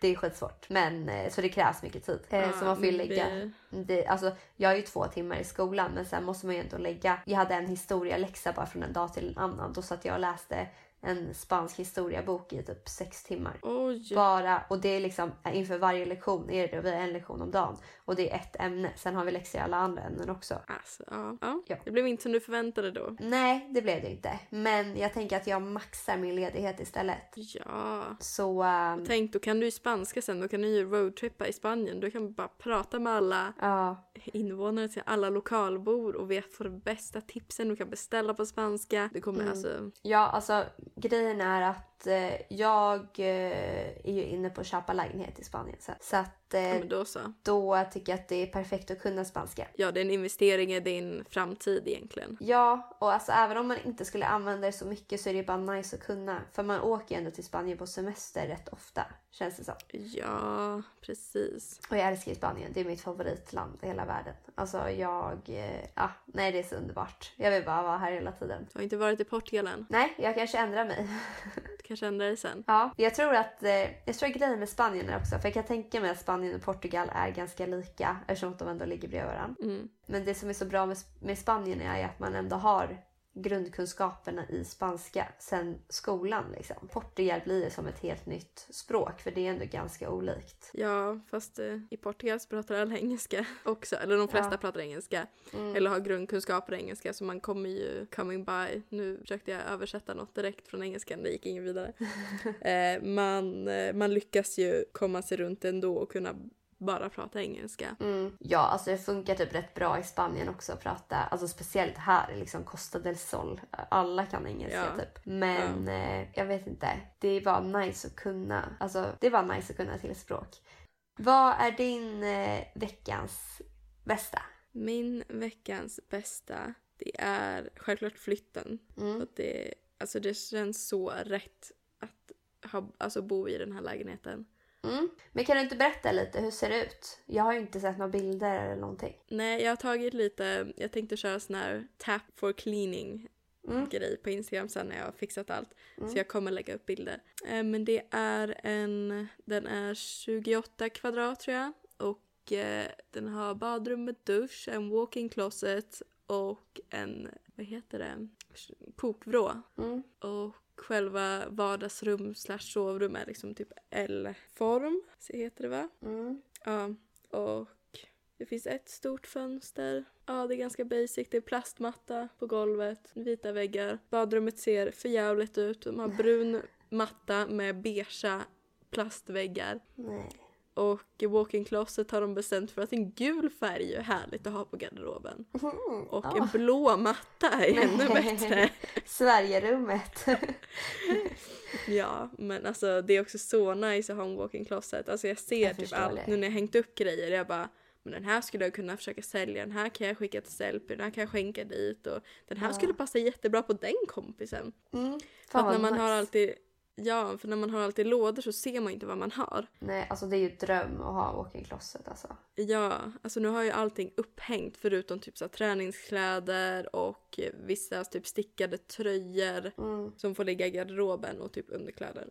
Det är skitsvårt. Men, så det krävs mycket tid. Ah, så man får ju lägga... Det, alltså, jag är ju två timmar i skolan. Men sen måste man ju ändå lägga... Jag hade en historialäxa bara från en dag till en annan. Då satt jag och läste en spansk historiabok i typ sex timmar. Oj. Bara, och det är liksom... Inför varje lektion är det vi har en lektion om dagen. Och det är ett ämne. Sen har vi läxor i alla andra ämnen också. Alltså, ja. Ja. Ja. Det blev inte som du förväntade då. Nej, det blev det inte. Men jag tänker att jag maxar min ledighet istället. Ja. Så... Um... Tänk, då kan du ju spanska sen. Då kan du ju roadtrippa i Spanien. Du kan bara prata med alla ja. invånare till alla lokalbor. Och vi får de bästa tipsen. Du kan beställa på spanska. Det kommer mm. alltså... Ja, alltså... Grejen är att eh, jag eh, är ju inne på att köpa lägenhet i Spanien. Så, så att eh, ja, då, så. då tycker jag att det är perfekt att kunna spanska. Ja, det är en investering i din framtid egentligen. Ja, och alltså även om man inte skulle använda det så mycket så är det bara nice att kunna. För man åker ju ändå till Spanien på semester rätt ofta, känns det som. Ja, precis. Och jag älskar Spanien, det är mitt favoritland i hela världen. Alltså jag, eh, ja, nej det är så underbart. Jag vill bara vara här hela tiden. Jag har inte varit i Portugal än. Nej, jag kanske ändrar mig. Du kanske ändrar dig sen. Ja, jag tror att eh, jag tror att grejen med Spanien är också, för jag kan tänka mig att Spanien och Portugal är ganska lika eftersom de ändå ligger bredvid varandra. Mm. Men det som är så bra med, med Spanien är att man ändå har grundkunskaperna i spanska sen skolan liksom. Portugal blir det som ett helt nytt språk för det är ändå ganska olikt. Ja, fast eh, i Portugal så pratar alla engelska också, eller de flesta ja. pratar engelska mm. eller har grundkunskaper i engelska så man kommer ju coming by. Nu försökte jag översätta något direkt från engelskan, det gick ingen vidare. eh, man, eh, man lyckas ju komma sig runt ändå och kunna bara prata engelska. Mm. Ja, alltså det funkar typ rätt bra i Spanien också att prata. Alltså speciellt här, liksom Costa del Sol. Alla kan engelska ja. typ. Men ja. eh, jag vet inte. Det var nice att kunna. Alltså det var nice att kunna till språk. Vad är din eh, veckans bästa? Min veckans bästa Det är självklart flytten. Mm. Att det, alltså det känns så rätt att ha, alltså bo i den här lägenheten. Mm. Men kan du inte berätta lite, hur ser det ut? Jag har ju inte sett några bilder eller någonting. Nej, jag har tagit lite, jag tänkte köra sån här tap for cleaning mm. grej på Instagram sen när jag har fixat allt. Mm. Så jag kommer lägga upp bilder. Eh, men det är en, den är tjugoåtta kvadrat tror jag. Och eh, den har badrum med dusch, en walk-in closet och en, vad heter det, kokvrå. Mm. Och själva vardagsrum slash sovrum är liksom typ L-form. Så heter det, va? Mm. Ja, och det finns ett stort fönster. Ja, det är ganska basic. Det är plastmatta på golvet, vita väggar. Badrummet ser förjävligt ut. De har brun matta med beiga plastväggar. Nej. Och walk-in closet har de bestämt för att en gul färg är härligt att ha på garderoben. Mm, och ja. En blå matta är ännu bättre. Sverigerummet. Ja, men alltså det är också så nice att ha en walk-in closet. Alltså jag ser jag typ allt, nu när jag hängt upp grejer, jag bara, men den här skulle jag kunna försöka sälja, den här kan jag skicka till Selby, den här kan jag skänka dit och den här ja. skulle passa jättebra på den kompisen. Mm, för att när man nice. har alltid... Ja, för när man har alltid lådor så ser man inte vad man har. Nej, alltså det är ju ett dröm att ha walk-in closet alltså. Ja, alltså nu har ju allting upphängt förutom typ så här träningskläder och vissa typ stickade tröjor mm. som får ligga i garderoben och typ underkläder.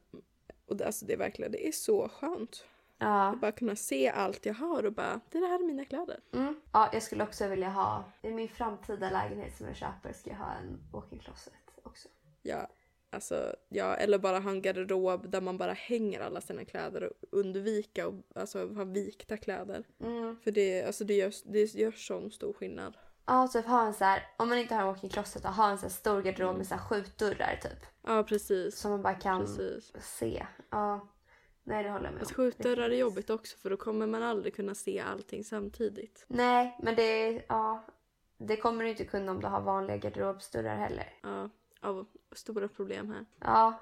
Och det, alltså det är verkligen, det är så skönt. Ja. Att bara kunna se allt jag har och bara, det här är mina kläder. Mm. Ja, jag skulle också vilja ha, i min framtida lägenhet som jag köper ska jag ha en walk-in closet också. Ja. Alltså, ja, eller bara ha en garderob där man bara hänger alla sina kläder och undvika och alltså, ha vikta kläder. Mm. För det, alltså, det, gör, det gör sån stor skillnad. Ja, typ ha en så här, om man inte har en walk-in closet, ha en så här stor garderob mm. med så här skjutdörrar typ. Ja, precis. Som man bara kan precis. se. Ja, nej det håller jag med om. Alltså, skjutdörrar är jobbigt också för då kommer man aldrig kunna se allting samtidigt. Nej, men det, ja, det kommer du inte kunna om du har vanliga garderobsdörrar heller. Ja. Av stora problem här. Ja,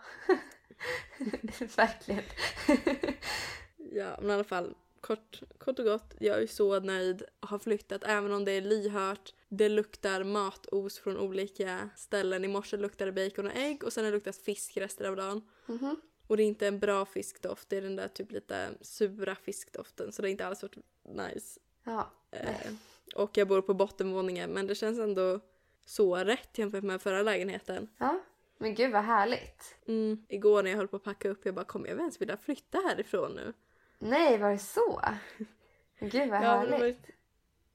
verkligen. Ja, men i alla fall, kort, kort och gott, jag är så nöjd och har flyttat. Även om det är lyhört, det luktar matos från olika ställen. I morse luktade bacon och ägg och sen har det luktat fisk resten av dagen. Mm-hmm. Och det är inte en bra fiskdoft, det är den där typ lite sura fiskdoften. Så det är inte alls varit nice. Ja. Eh, och jag bor på bottenvåningen, men det känns ändå... så rätt jämfört med förra lägenheten. Ja, men gud vad härligt. Mm, igår när jag höll på att packa upp, jag bara, kommer jag ens vilja flytta härifrån nu? Nej, var det så? Gud vad ja, härligt. Varit...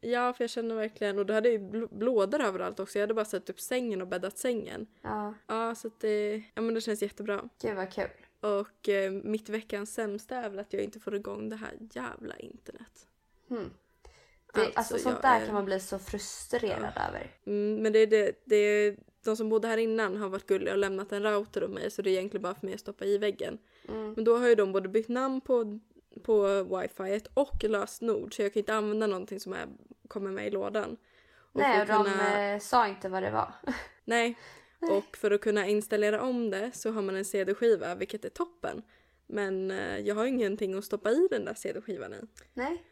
Ja, för jag känner verkligen, och då hade jag ju bl- blådor överallt också. Jag hade bara satt upp sängen och bäddat sängen. Ja. Ja, så att det, ja, men det känns jättebra. Gud vad kul. Och eh, mitt veckans sämsta är väl att jag inte får igång det här jävla internet. Mm. Det, alltså, alltså sånt där är... kan man bli så frustrerad ja. över. Mm, men det är det, det är, de som bodde här innan har varit gulliga och lämnat en router om mig. Så det är egentligen bara för mig att stoppa i väggen. Mm. Men då har ju de både bytt namn på, på wifi och lösenord. Så jag kan inte använda någonting som är, kommer med i lådan. Och nej, och kunna... de eh, sa inte vad det var. Nej. Nej, och för att kunna installera om det så har man en cd-skiva, vilket är toppen. Men eh, jag har ingenting att stoppa i den där cd-skivan i. Nej.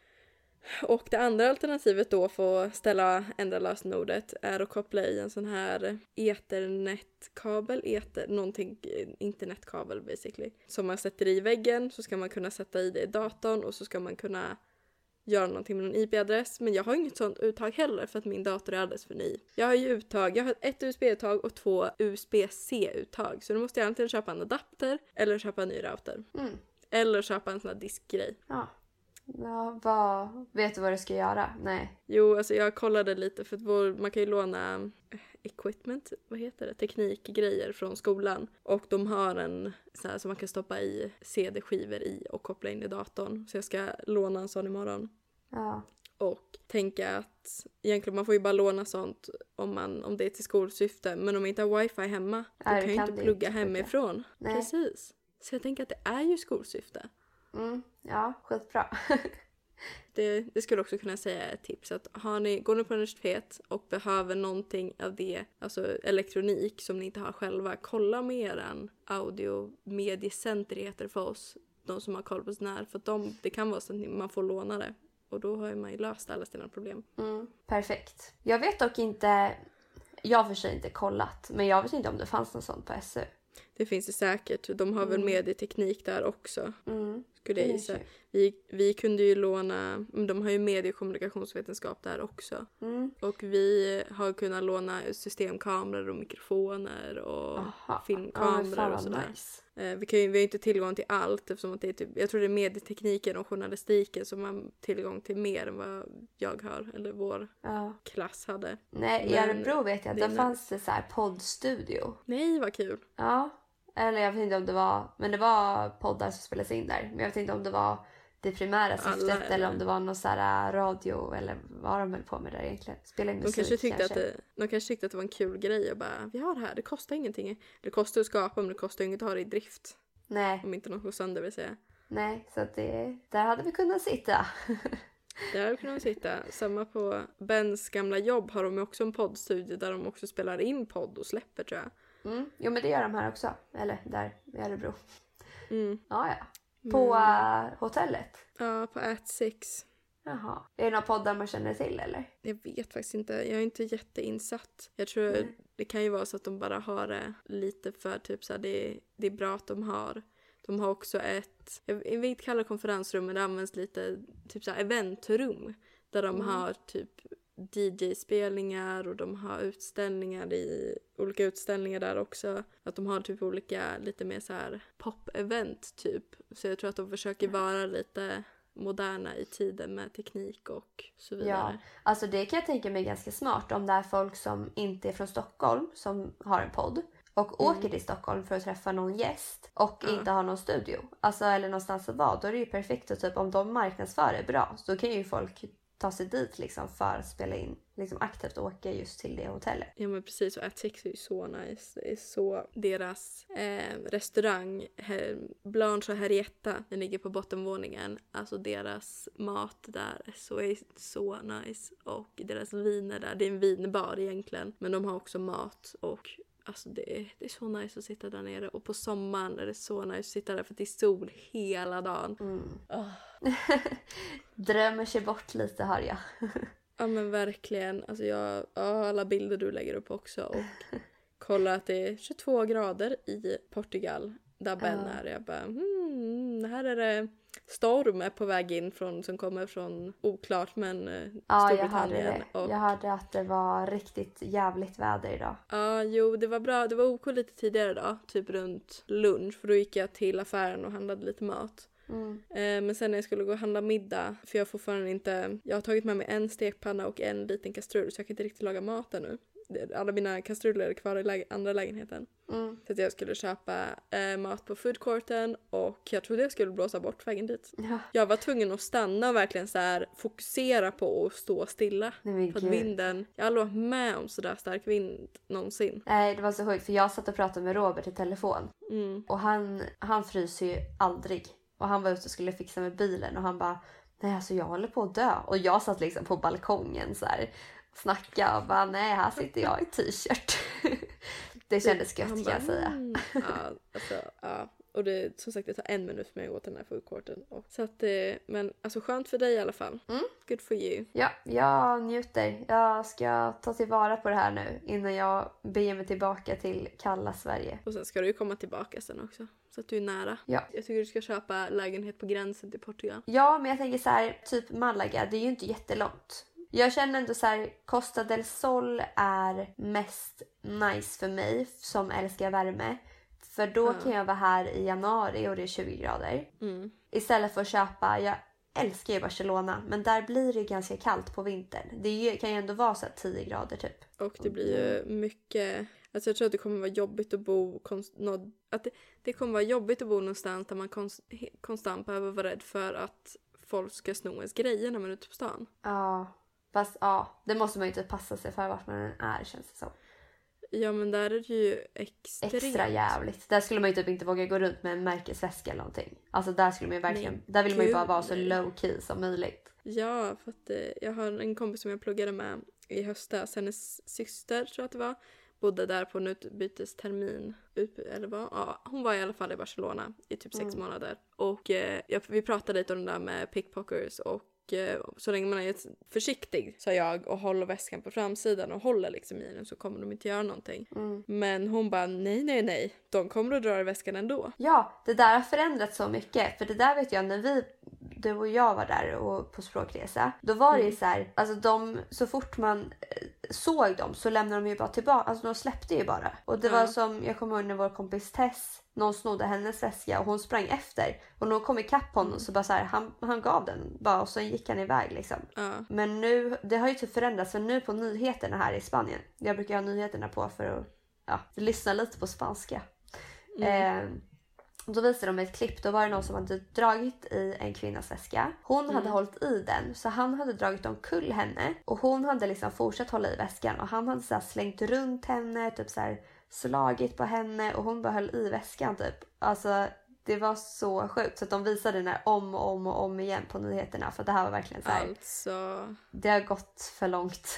Och det andra alternativet då för att ställa ändra lösenordet är att koppla i en sån här ethernetkabel, ether, någonting, internetkabel basically. Som man sätter i väggen så ska man kunna sätta i det i datorn och så ska man kunna göra någonting med en I P-adress. Men jag har inget sånt uttag heller för att min dator är alldeles för ny. Jag har ju uttag, jag har ett U S B-uttag och två U S B-C-uttag. Så då måste jag antingen köpa en adapter eller köpa en ny router. Mm. Eller köpa en sån här diskgrej. Ja. Ja, vad... Vet du vad du ska göra? Nej. Jo, alltså jag kollade lite för att vår, man kan ju låna equipment, vad heter det? Teknikgrejer från skolan. Och de har en så här som man kan stoppa i cd-skivor i och koppla in i datorn. Så jag ska låna en sån imorgon. Ja. Och tänka att egentligen man får ju bara låna sånt om, man, om det är till skolsyfte. Men om man inte har wifi hemma, då kan ju inte plugga inte. hemifrån. Nej. Precis. Så jag tänker att det är ju skolsyfte. Mm, ja, skitbra. det, det skulle också kunna säga ett tips att har ni, går ni på universitet och behöver någonting av det, alltså elektronik som ni inte har själva, kolla med eran audiomediecenter heter för oss, de som har koll på sådär, för att de, det kan vara så att man får låna det och då har man ju löst alla sina problem. Mm, perfekt. Jag vet dock inte jag har för sig inte kollat, men jag vet inte om det fanns något sånt på S U. Det finns det säkert. De har mm. väl medieteknik där också. Mm. Skulle jag gissa. Vi, vi kunde ju låna... De har ju medie- och kommunikationsvetenskap där också. Mm. Och vi har kunnat låna systemkameror och mikrofoner och Aha. filmkameror oh, och sådär. Nice. Vi, kan ju, vi har ju inte tillgång till allt. Eftersom att det är typ, jag tror det är medietekniken och journalistiken som har tillgång till mer än vad jag har. Eller vår ja. klass hade. Nej, i Örebro vet jag att det dina... fanns det så här poddstudio. Nej, vad kul. Ja. Eller jag vet inte om det var... Men det var poddar som spelades in där. Men jag vet inte om det var det primära syftet. Eller om det var någon sån här radio. Eller vad de höll på med där egentligen. Spela in musik de kanske. Tyckte kanske. Att det, de kanske tyckte att det var en kul grej. Och bara, vi har det här. Det kostar ingenting. Det kostar att skapa, men det kostar inget att ha det i drift. Nej. Om inte någon går sönder vill säga. Nej, så att det... Där hade vi kunnat sitta. Där hade vi kunnat sitta. Samma på Bens gamla jobb har de också en poddstudio. Där de också spelar in podd och släpper, tror jag. Mm. Jo, men det gör de här också. Eller där i Örebro. Mm. Ja, ja. På mm. hotellet? Ja, på At Six. Jaha. Är det några poddar man känner till, eller? Jag vet faktiskt inte. Jag är inte jätteinsatt. Jag tror mm. det kan ju vara så att de bara har det lite för typ så här, det, det är bra att de har. De har också ett, jag vet inte kalla konferensrum, men det används lite typ så här eventrum. Där de mm. har typ... D J-spelningar och de har utställningar i olika utställningar där också. Att de har typ olika lite mer så här pop-event typ. Så jag tror att de försöker vara lite moderna i tiden med teknik och så vidare. Ja, alltså det kan jag tänka mig ganska smart om det är folk som inte är från Stockholm som har en podd. Och åker mm. till Stockholm för att träffa någon gäst. Och ja. inte har någon studio. Alltså eller någonstans att vara. Då är det ju perfekt och typ om de marknadsför det bra. Så kan ju folk... ta sig dit liksom för att spela in liksom aktivt och åka just till det hotellet. Ja men precis, och At Six är ju så nice. Det är så deras eh, restaurang, her, Blanche och Herietta, den ligger på bottenvåningen. Alltså deras mat där är så, är så nice. Och deras viner där, det är en vinbar egentligen. Men de har också mat och alltså det är, det är så nice att sitta där nere. Och på sommaren är det så nice att sitta där för att det är sol hela dagen. Mm. Oh. Drömmer sig bort lite har jag. Ja men verkligen. Alltså jag, jag har alla bilder du lägger upp också. Och kollar att det är tjugotvå grader i Portugal. Där Ben uh. är. Jag bara, hmm, här är det storm är på väg in från, som kommer från oklart men ja, Storbritannien. Jag hörde, det. Och... jag hörde att det var riktigt jävligt väder idag. Ja, jo det var bra. Det var ok lite tidigare idag. Typ runt lunch. För då gick jag till affären och handlade lite mat. Mm. Men sen när jag skulle gå och handla middag, för jag fortfarande inte, jag har tagit med mig en stekpanna och en liten kastrull, så jag kan inte riktigt laga mat ännu. Alla mina kastruller är kvar i lä- andra lägenheten. Mm. Så att jag skulle köpa eh, mat på foodcourten. Och jag trodde jag skulle blåsa bort vägen dit. Ja. Jag var tvungen att stanna och verkligen så här, fokusera på att stå stilla. Nej, för att vinden... Jag har aldrig varit med om sådär stark vind någonsin. Nej, det var så sjukt. För jag satt och pratade med Robert i telefon. Mm. Och han, han fryser ju aldrig. Och han var ute och skulle fixa med bilen. Och han bara, nej alltså jag håller på att dö. Och jag satt liksom på balkongen så här... snacka och bara, nej här sitter jag i t-shirt. Det kändes gött bara, kan jag säga. Mm, ja, alltså, ja. Och det, som sagt det tar en minut för mig att gå till den här foodcourten. Så att, men alltså skönt för dig i alla fall. Mm. Good for you. Ja, jag njuter. Jag ska ta tillvara på det här nu innan jag beger mig tillbaka till kalla Sverige. Och sen ska du ju komma tillbaka sen också. Så att du är nära. Ja. Jag tycker du ska köpa lägenhet på gränsen till Portugal. Ja, men jag tänker så här, typ Malaga, det är ju inte jättelångt. Jag känner ändå så här, Costa del Sol är mest nice för mig som älskar värme. För då mm. kan jag vara här i januari och det är tjugo grader. Mm. Istället för att köpa, jag älskar ju Barcelona. Men där blir det ganska kallt på vintern. Det kan ju ändå vara så här tio grader typ. Och det blir ju mycket... Alltså jag tror att det kommer vara jobbigt att bo... Konst, nå, att det, det kommer vara jobbigt att bo någonstans där man konst, konstant behöver vara rädd för att folk ska sno ens grejer när man är ute på stan. Ja... Fast ja, det måste man ju inte passa sig för vart man är, känns det som. Ja, men där är det ju extremt. Extra jävligt. Där skulle man ju typ inte våga gå runt med en märkesväska eller någonting. Alltså där skulle man ju verkligen, nej, där vill gud, man ju bara vara så low key som möjligt. Ja, för att eh, jag har en kompis som jag pluggade med i höstas. Hennes syster, tror jag att det var, bodde där på en utbytestermin. Eller vad? Ja, hon var i alla fall i Barcelona i typ sex mm. månader. Och eh, vi pratade lite om det där med pickpockers och och eh, så länge man är försiktig, sa jag, och håller väskan på framsidan och håller liksom i den så kommer de inte göra någonting. Mm. Men hon bara, nej, nej, nej. De kommer att dra i väskan ändå. Ja, det där har förändrats så mycket. För det där vet jag, när vi, du och jag var där och på språkresa, då var det ju så här, alltså de, så fort man såg dem så lämnade de ju bara tillbaka, alltså de släppte ju bara. Och det var som, jag kommer ihåg när vår kompis Tess, någon snodde hennes väska och hon sprang efter. Och när hon kom ikapp på honom så bara så här, han, han gav den bara och så gick han iväg liksom. Uh. Men nu, det har ju typ förändrats, för nu på nyheterna här i Spanien, jag brukar ha nyheterna på för att ja, lyssna lite på spanska. Mm. Eh, Då visade de ett klipp, då var det någon som hade dragit i en kvinnas väska. Hon mm. hade hållit i den, så han hade dragit omkull henne. Och hon hade liksom fortsatt hålla i väskan. Och han hade så här slängt runt henne, typ så här slagit på henne. Och hon bara höll i väskan typ. Alltså det var så sjukt. Så att de visade den här om och om och om igen på nyheterna. För det här var verkligen så här, alltså... det har gått för långt.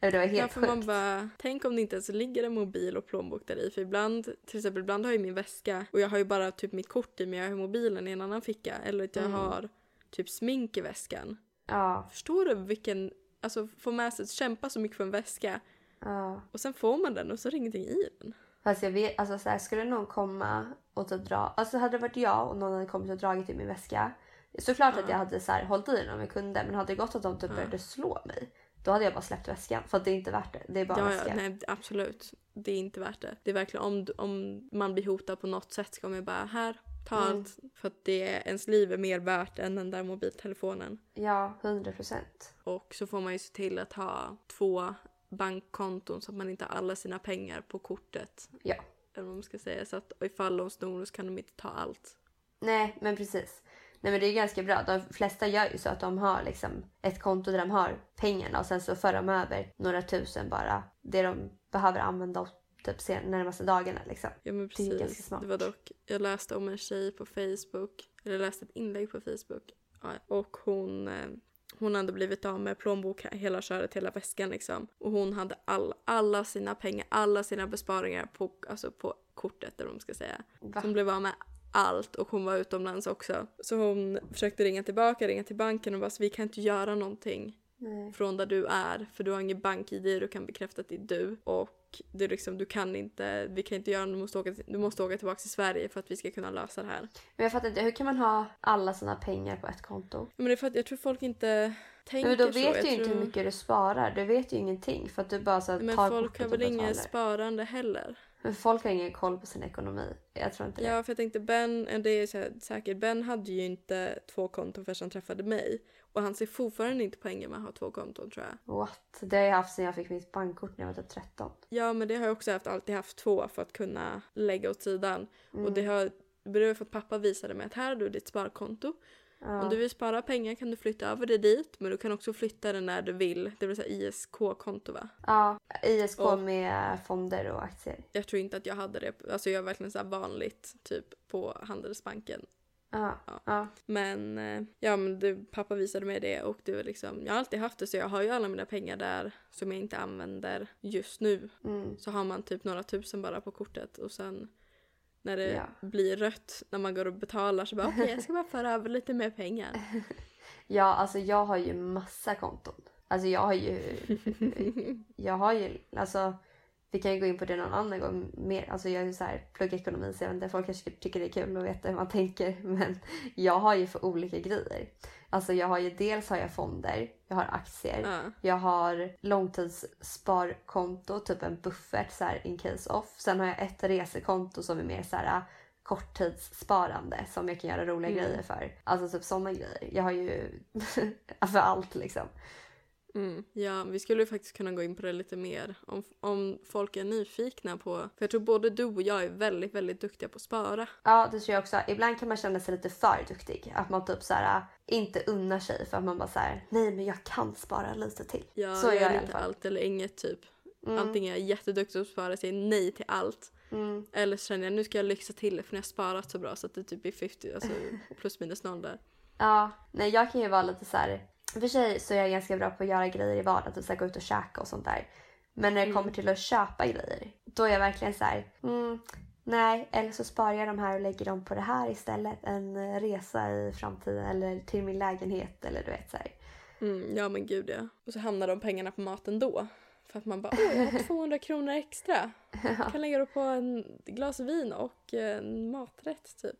Det var helt ja, för sjukt. Man bara, tänk om det inte ens ligger en mobil och plånbok där i. För ibland, till exempel ibland har jag min väska. Och jag har ju bara typ mitt kort i, men jag har mobilen i en annan ficka. Eller att jag mm. har typ smink i väskan. Ja. Förstår du vilken, alltså får med sig att kämpa så mycket för en väska. Ja. Och sen får man den och så är det ingenting i den. Fast jag vet, alltså så här, skulle någon komma och typ dra, alltså hade det varit jag och någon hade kommit och dragit i min väska. Såklart ja. Att jag hade så här hållit i den om jag kunde. Men hade det gått att de typ ja. Började slå mig. Då hade jag bara släppt väskan, för att det är inte värt det. Det är bara ja, väskan. Ja, nej, absolut. Det är inte värt det. Det är verkligen, om, om man blir hotad på något sätt så kommer jag bara, här, ta mm. allt. För att det, ens liv är mer värt än den där mobiltelefonen. Ja, hundra procent. Och så får man ju se till att ha två bankkonton så att man inte har alla sina pengar på kortet. Ja. Eller vad man ska säga. Så att ifall de snor så kan de inte ta allt. Nej, men precis. Nej, men det är ganska bra. De flesta gör ju så att de har liksom ett konto där de har pengarna. Och sen så för de över några tusen bara. Det de behöver använda typ sen närmaste dagarna liksom. Ja, men precis. Det är ganska smart. Det var dock, jag läste om en tjej på Facebook. Eller läste ett inlägg på Facebook. Ja, och hon... Eh, Hon hade blivit av med plånbok, hela köret, hela väskan liksom. Och hon hade all, alla sina pengar, alla sina besparingar på, alltså på kortet, eller vad man ska säga. Va? Hon blev av med allt och hon var utomlands också. Så hon försökte ringa tillbaka, ringa till banken och bara, så vi kan inte göra någonting Nej. Från där du är. För du har ingen bank-I D, du kan bekräfta att det är du. Och det är liksom, du kan inte, vi kan inte göra, du måste åka, du måste åka tillbaka till Sverige för att vi ska kunna lösa det här. Men jag fattar inte, hur kan man ha alla sina pengar på ett konto? Men det är för att jag tror folk inte tänker så. Men då vet så, du ju inte tror... hur mycket du sparar, du vet ju ingenting för att du bara så tar. Men folk har väl inget sparande heller. Men folk har ingen koll på sin ekonomi. Jag tror inte det. Ja, för jag tänkte Ben, det är så säkert, Ben hade ju inte två konton förrän han träffade mig. Och han ser fortfarande inte poängen med att ha två konton, tror jag. What? Det har jag haft sedan jag fick mitt bankkort när jag var typ tretton. Ja, men det har jag också haft, alltid haft två för att kunna lägga åt sidan. Mm. Och det har beror för att pappa visade mig att här har du ditt sparkonto. Ja. Om du vill spara pengar kan du flytta över det dit. Men du kan också flytta det när du vill. Det vill säga I S K-konto, va? Ja, I S K och, med fonder och aktier. Jag tror inte att jag hade det. Alltså jag är verkligen så här vanligt typ på Handelsbanken. Ja. Ja. Men, ja, men du, pappa visade mig det och det var liksom, jag har alltid haft det så jag har ju alla mina pengar där som jag inte använder just nu. Mm. Så har man typ några tusen bara på kortet och sen när det ja. Blir rött när man går och betalar så bara okej okay, jag ska bara föra över lite mer pengar. Ja, alltså jag har ju massa konton. Alltså jag har ju, jag har ju, alltså vi kan ju gå in på det någon annan gång mer. Alltså jag är ju så här, plugga ekonomi så jag vet inte, folk kanske tycker det är kul att veta hur man tänker. Men jag har ju för olika grejer. Alltså jag har ju, dels har jag fonder, jag har aktier. Uh. Jag har långtidssparkonto, typ en buffert så här in case off. Sen har jag ett resekonto som är mer så här korttidssparande som jag kan göra roliga mm. grejer för. Alltså typ sådana grejer. Jag har ju för allt liksom. Mm. Ja, vi skulle ju faktiskt kunna gå in på det lite mer om, om folk är nyfikna på, för jag tror både du och jag är väldigt, väldigt duktiga på att spara. Ja, det tror jag också. Ibland kan man känna sig lite för duktig, att man typ såhär inte unnar sig för att man bara såhär, nej men jag kan spara lite till. Ja, så jag gör jag inte allt eller inget typ. Mm. Antingen är jag jätteduktig att spara, säger nej till allt. Mm. Eller så känner jag, nu ska jag lyxa till det för när jag sparat så bra så att det typ är femtio, alltså plus minus noll där. Ja, nej jag kan ju vara lite så här. För sig så är jag ganska bra på att göra grejer i vardagen, typ så här, gå ut och käka och sånt där. Men när det mm. kommer till att köpa grejer, då är jag verkligen så här, mm, Nej, eller så sparar jag de här och lägger dem på det här istället. En resa i framtiden eller till min lägenhet eller du vet så här. Mm, ja men gud ja. Och så hamnar de pengarna på maten då. För att man bara, åh jag har tvåhundra kronor extra. Jag kan lägga det på en glas vin och en maträtt typ.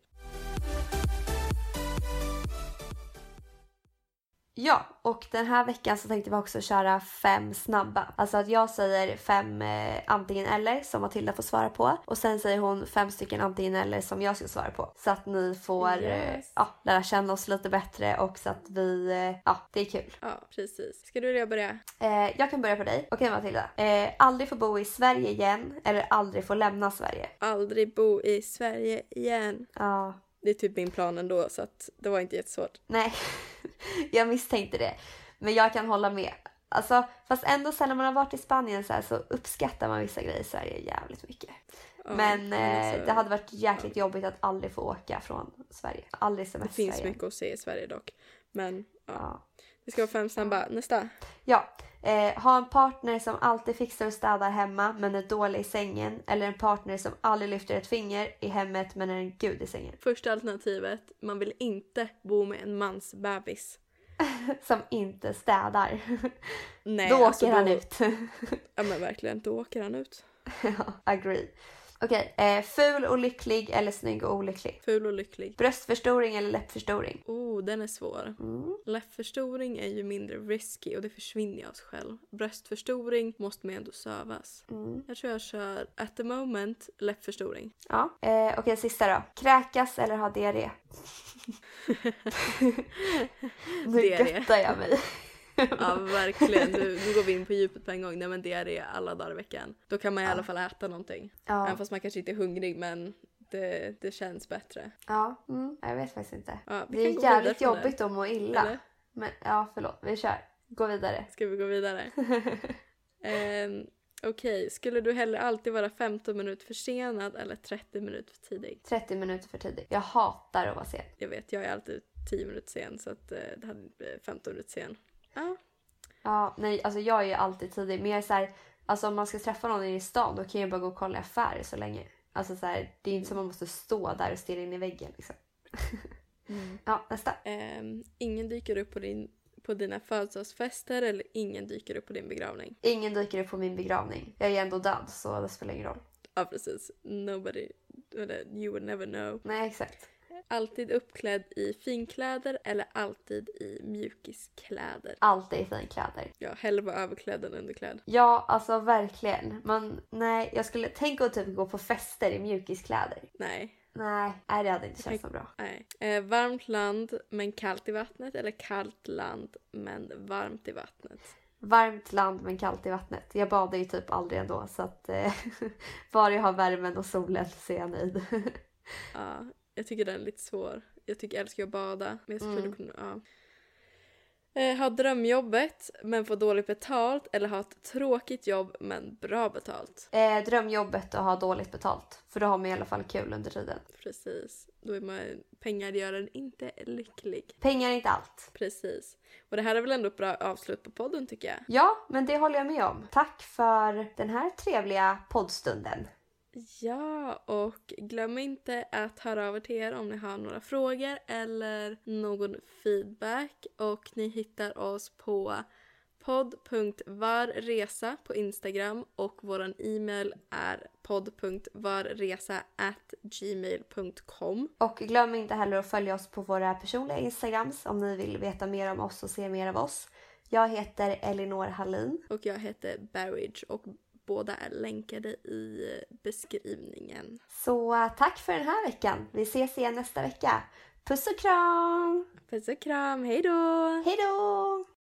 Ja, och den här veckan så tänkte vi också köra fem snabba. Alltså att jag säger fem eh, antingen eller som Matilda får svara på. Och sen säger hon fem stycken antingen eller som jag ska svara på. Så att ni får yes. eh, ja, lära känna oss lite bättre och så att vi... Eh, ja, det är kul. Ja, precis. Ska du eller börja? Eh, jag kan börja på dig. Okej Matilda. Eh, aldrig få bo i Sverige igen eller aldrig få lämna Sverige? Aldrig bo i Sverige igen. Ja. Det är typ min plan ändå så att det var inte jättesvårt. Nej, jag misstänkte det. Men jag kan hålla med. Alltså, fast ändå sen när man har varit i Spanien så, här, så uppskattar man vissa grejer i Sverige jävligt mycket. Ja, men alltså, eh, det hade varit jäkligt ja. jobbigt att aldrig få åka från Sverige. Aldrig semester. Det finns Sverige. mycket att se i Sverige dock. Men ja. ja. Det ska vara fem snabba. Nästa. Ja. Eh, ha en partner som alltid fixar och städar hemma men är dålig i sängen. Eller en partner som aldrig lyfter ett finger i hemmet men är en gud i sängen. Första alternativet. Man vill inte bo med en mans bebis. Som inte städar. Nej, då åker alltså, han då... ut. Ja men verkligen, då åker han ut. Ja, agree. Okej, eh, ful och lycklig eller snygg och olycklig? Ful och lycklig. Bröstförstoring eller läppförstoring? Oh, den är svår. Mm. Läppförstoring är ju mindre risky och det försvinner jag oss själv. Bröstförstoring måste man ändå sövas. Mm. Jag tror jag kör, at the moment, läppförstoring. Ja, eh, okej okay, sista då. Kräkas eller ha diarré? Nu göttar jag mig. Ja, verkligen. Nu, nu går vi in på djupet på en gång. Nej, men det är det alla dagar i veckan. Då kan man i ja. alla fall äta någonting. Ja. Även fast man kanske inte är hungrig, men det, det känns bättre. Ja, mm. jag vet faktiskt inte. Ja, det är jävligt jobbigt att må illa. Eller? Men, ja, förlåt. Vi kör. Gå vidare. Ska vi gå vidare? um, Okej, okay. Skulle du hellre alltid vara femton minuter försenad eller trettio minuter för tidig? trettio minuter för tidig. Jag hatar att vara sen. Jag vet, jag är alltid tio minuter sen, så att, uh, det hade blivit femton minuter sen. Ja. ja, nej, alltså jag är ju alltid tidig. Men jag är så här, alltså om man ska träffa någon i stan, då kan jag bara gå och kolla affärer så länge. Alltså så här, det är inte som man måste stå där och stirra in i väggen liksom. Mm. Ja, nästa. Um, ingen dyker upp på din på dina födelsedagsfester eller ingen dyker upp på din begravning? Ingen dyker upp på min begravning. Jag är ändå död, så det spelar ingen roll. Ja, precis. Nobody, you would never know. Nej, exakt. Alltid uppklädd i finkläder eller alltid i mjukiskläder? Alltid i finkläder. Ja, hellre vara överklädd än underklädd. Ja, alltså verkligen. Man, nej, jag skulle tänka att typ gå på fester i mjukiskläder. Nej. Nej, nej det hade inte känts så bra. Nej. Eh, varmt land men kallt i vattnet eller kallt land men varmt i vattnet? Varmt land men kallt i vattnet. Jag badar ju typ aldrig ändå så att eh, bara jag har värmen och solen så är jag nöjd. Ja. Jag tycker den är lite svår. Jag tycker jag älskar att bada. Men jag mm. kunna, ja. eh, ha drömjobbet men få dåligt betalt. Eller ha ett tråkigt jobb men bra betalt. Eh, drömjobbet och ha dåligt betalt. För då har man i alla fall kul under tiden. Precis. Då är man, pengar gör en inte lycklig. Pengar är inte allt. Precis. Och det här är väl ändå ett bra avslut på podden tycker jag. Ja, men det håller jag med om. Tack för den här trevliga poddstunden. Ja, och glöm inte att höra av er till er om ni har några frågor eller någon feedback. Och ni hittar oss på podd punkt varresa på Instagram och vår e-mail är podd punkt varresa snabel-a gmail punkt com. Och glöm inte heller att följa oss på våra personliga Instagrams om ni vill veta mer om oss och se mer av oss. Jag heter Elinor Hallin. Och jag heter Barrage och båda är länkade i beskrivningen. Så tack för den här veckan. Vi ses igen nästa vecka. Puss och kram! Puss och kram, hej då! Hej då!